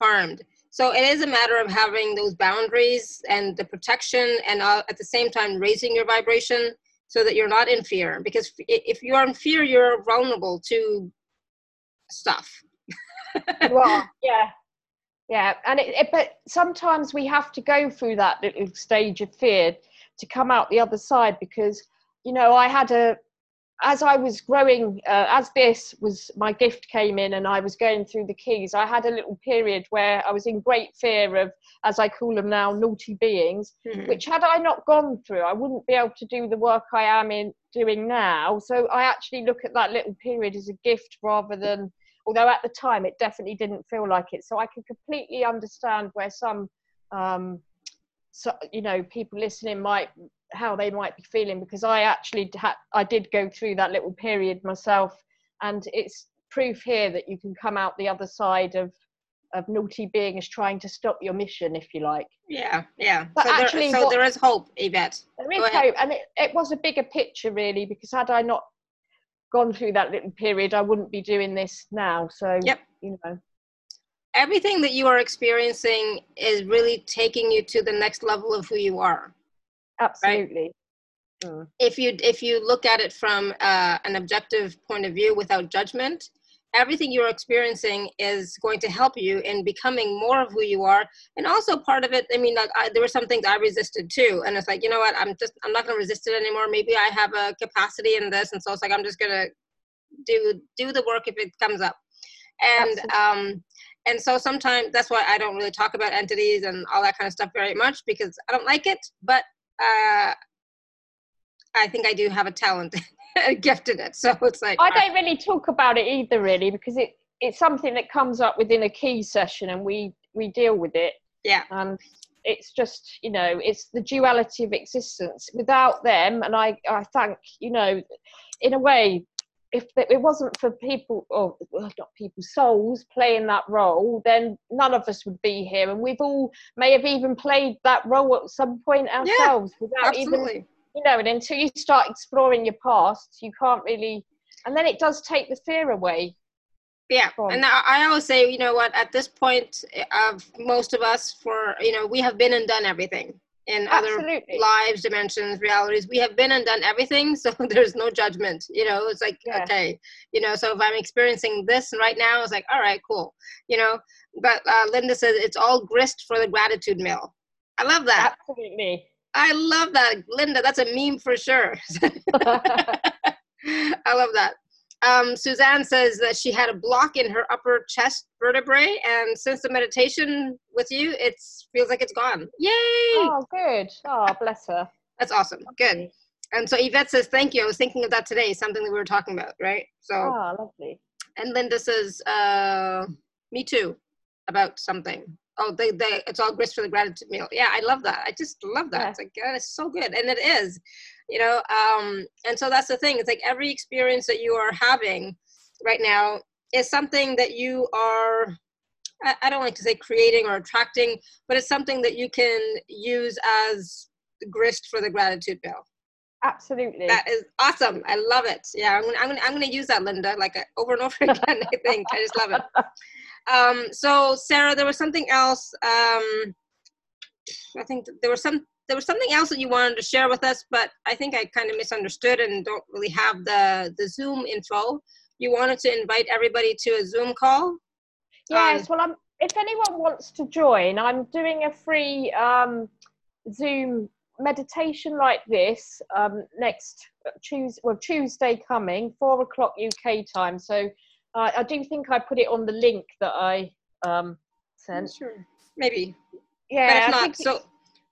harmed. So it is a matter of having those boundaries and the protection, and uh, at the same time raising your vibration, so that you're not in fear, because if you are in fear, you're vulnerable to stuff. Well, yeah, yeah, and it, it, but sometimes we have to go through that little stage of fear to come out the other side, because you know I had a, as I was growing, uh, as this was my gift came in, and I was going through the keys. I had a little period where I was in great fear of, as I call them now, naughty beings, mm-hmm. which had I not gone through, I wouldn't be able to do the work I am in doing now. So I actually look at that little period as a gift rather than, although at the time it definitely didn't feel like it. So I can completely understand where some, um, so, you know, people listening might, how they might be feeling, because I actually had, I did go through that little period myself, and it's proof here that you can come out the other side of of naughty beings trying to stop your mission, if you like. Yeah, yeah. But so actually, there, so what, there is hope, Yvette. There is Go hope, ahead. and it, it was a bigger picture, really, because had I not gone through that little period, I wouldn't be doing this now. So, yep. you know. Everything that you are experiencing is really taking you to the next level of who you are. Absolutely. Right? Mm. If you if you look at it from uh, an objective point of view without judgment, everything you're experiencing is going to help you in becoming more of who you are. And also part of it, I mean, like I, there were some things I resisted too. And it's like, you know what, I'm just, I'm not going to resist it anymore. Maybe I have a capacity in this. And so it's like, I'm just going to do do the work if it comes up. And Absolutely. um and so sometimes that's why I don't really talk about entities and all that kind of stuff very much, because I don't like it. But uh, I think I do have a talent. A gift in it, so it's like I don't really talk about it either, really, because it it's something that comes up within a key session, and we we deal with it. Yeah, and it's just, you know, it's the duality of existence. Without them, and I I thank, you know, in a way, if it wasn't for people, or not people, souls playing that role, then none of us would be here, and we've all may have even played that role at some point ourselves, yeah, without absolutely. even. You know, and until you start exploring your past, you can't really, and then it does take the fear away. Yeah, and I always say, you know what, at this point of most of us, for, you know, we have been and done everything in Absolutely. Other lives, dimensions, realities. We have been and done everything, so there's no judgment, you know. It's like, yeah. okay, you know, so if I'm experiencing this right now, it's like, all right, cool, you know. But uh, Linda says, it's all grist for the gratitude mill. I love that. Absolutely. I love that, Linda. That's a meme for sure. I love that. Um, Suzanne says that she had a block in her upper chest vertebrae, and since the meditation with you, it feels like it's gone. Yay! Oh, good. Oh, bless her. That's awesome. Good. And so Yvette says, thank you. I was thinking of that today, something that we were talking about, right? So, oh, lovely. And Linda says, uh, me too, about something. Oh, they, they, it's all grist for the gratitude meal. Yeah, I love that. I just love that. Yeah. It's like, God, it's so good. And it is. You know, um, and so that's the thing. It's like every experience that you are having right now is something that you are, I, I don't like to say creating or attracting, but it's something that you can use as grist for the gratitude mill. Absolutely. That is awesome. I love it. Yeah, I'm gonna, I'm gonna, I'm gonna use that, Linda, like uh, over and over again, I think. I just love it. Um, so, Sarah, there was something else. Um, I think there was some... There was something else that you wanted to share with us, but I think I kind of misunderstood and don't really have the, the Zoom info. You wanted to invite everybody to a Zoom call? Yes, um, well, I'm, if anyone wants to join, I'm doing a free um, Zoom meditation like this um, next Tuesday, well, Tuesday coming, four o'clock U K time. So uh, I do think I put it on the link that I um, sent. Sure, maybe. Yeah, but if not, so...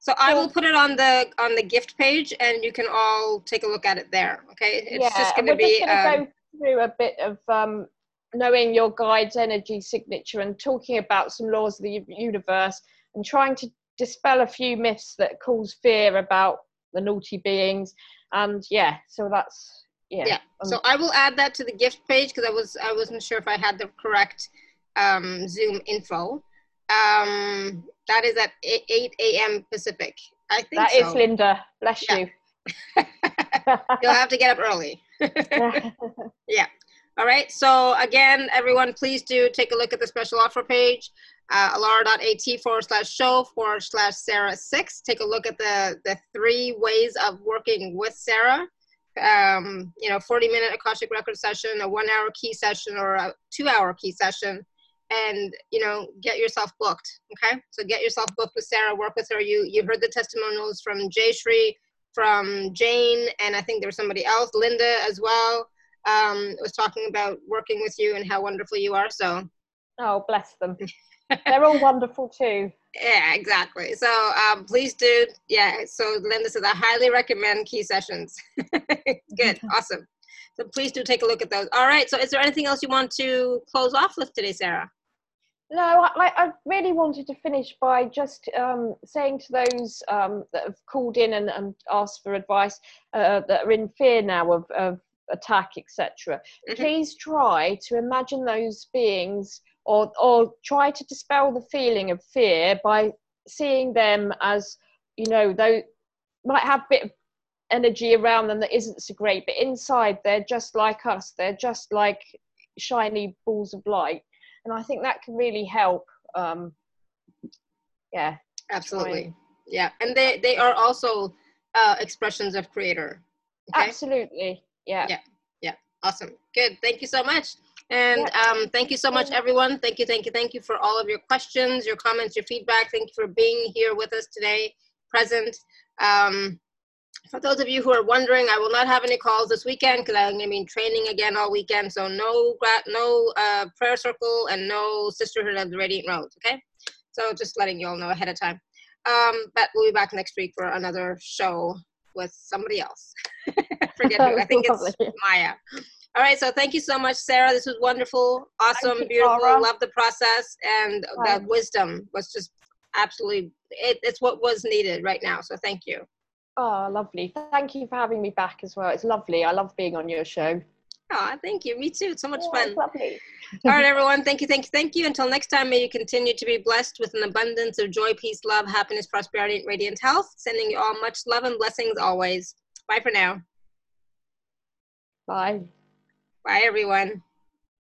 So I will put it on the on the gift page, and you can all take a look at it there. Okay, it's yeah, just going to be gonna um, go through a bit of um, knowing your guide's energy signature and talking about some laws of the universe and trying to dispel a few myths that cause fear about the naughty beings. And yeah, so that's yeah. Yeah. Um, so I will add that to the gift page because I was I wasn't sure if I had the correct um, Zoom info. Um, that is at eight a m Pacific. I think that so. Is Linda. Bless yeah. you. You'll have to get up early. Yeah. All right. So again, everyone, please do take a look at the special offer page, uh, alara.at forward slash show forward slash Sarah six. Take a look at the, the three ways of working with Sarah. Um, you know, forty minute Akashic Record session, a one hour key session, or a two hour key session. And, you know, get yourself booked, okay? So get yourself booked with Sarah, work with her. You you heard the testimonials from Jayshree, from Jane, and I think there was somebody else, Linda as well, um, was talking about working with you and how wonderful you are, so. Oh, bless them. They're all wonderful too. Yeah, exactly. So um, please do, yeah, so Linda says, I highly recommend key sessions. Good, awesome. So please do take a look at those. All right, so is there anything else you want to close off with today, Sarah? No, I, I really wanted to finish by just um, saying to those um, that have called in and, and asked for advice uh, that are in fear now of, of attack, et cetera. Mm-hmm. Please try to imagine those beings or, or try to dispel the feeling of fear by seeing them as, you know, they might have a bit of energy around them that isn't so great, but inside they're just like us. They're just like shiny balls of light. And I think that can really help. Um, yeah. Absolutely. Fine. Yeah. And they, they are also uh, expressions of Creator. Okay? Absolutely. Yeah. Yeah. Yeah. Awesome. Good. Thank you so much. And yeah. um, thank you so much, everyone. Thank you. Thank you. Thank you for all of your questions, your comments, your feedback. Thank you for being here with us today, present. Um, For those of you who are wondering, I will not have any calls this weekend because I'm going to be training again all weekend. So no no uh, prayer circle and no Sisterhood of the Radiant Roads, okay? So just letting you all know ahead of time. Um, but we'll be back next week for another show with somebody else. Forget who. I think it's Maya. All right, so thank you so much, Sarah. This was wonderful, awesome, you, beautiful. Laura. Love the process. And wow. The wisdom was just absolutely, it, it's what was needed right now. So thank you. Oh, lovely. Thank you for having me back as well. It's lovely. I love being on your show. Oh, thank you. Me too. It's so much oh, fun. It's lovely. All right, everyone. Thank you. Thank you. Thank you. Until next time, may you continue to be blessed with an abundance of joy, peace, love, happiness, prosperity, and radiant health. Sending you all much love and blessings always. Bye for now. Bye. Bye, everyone.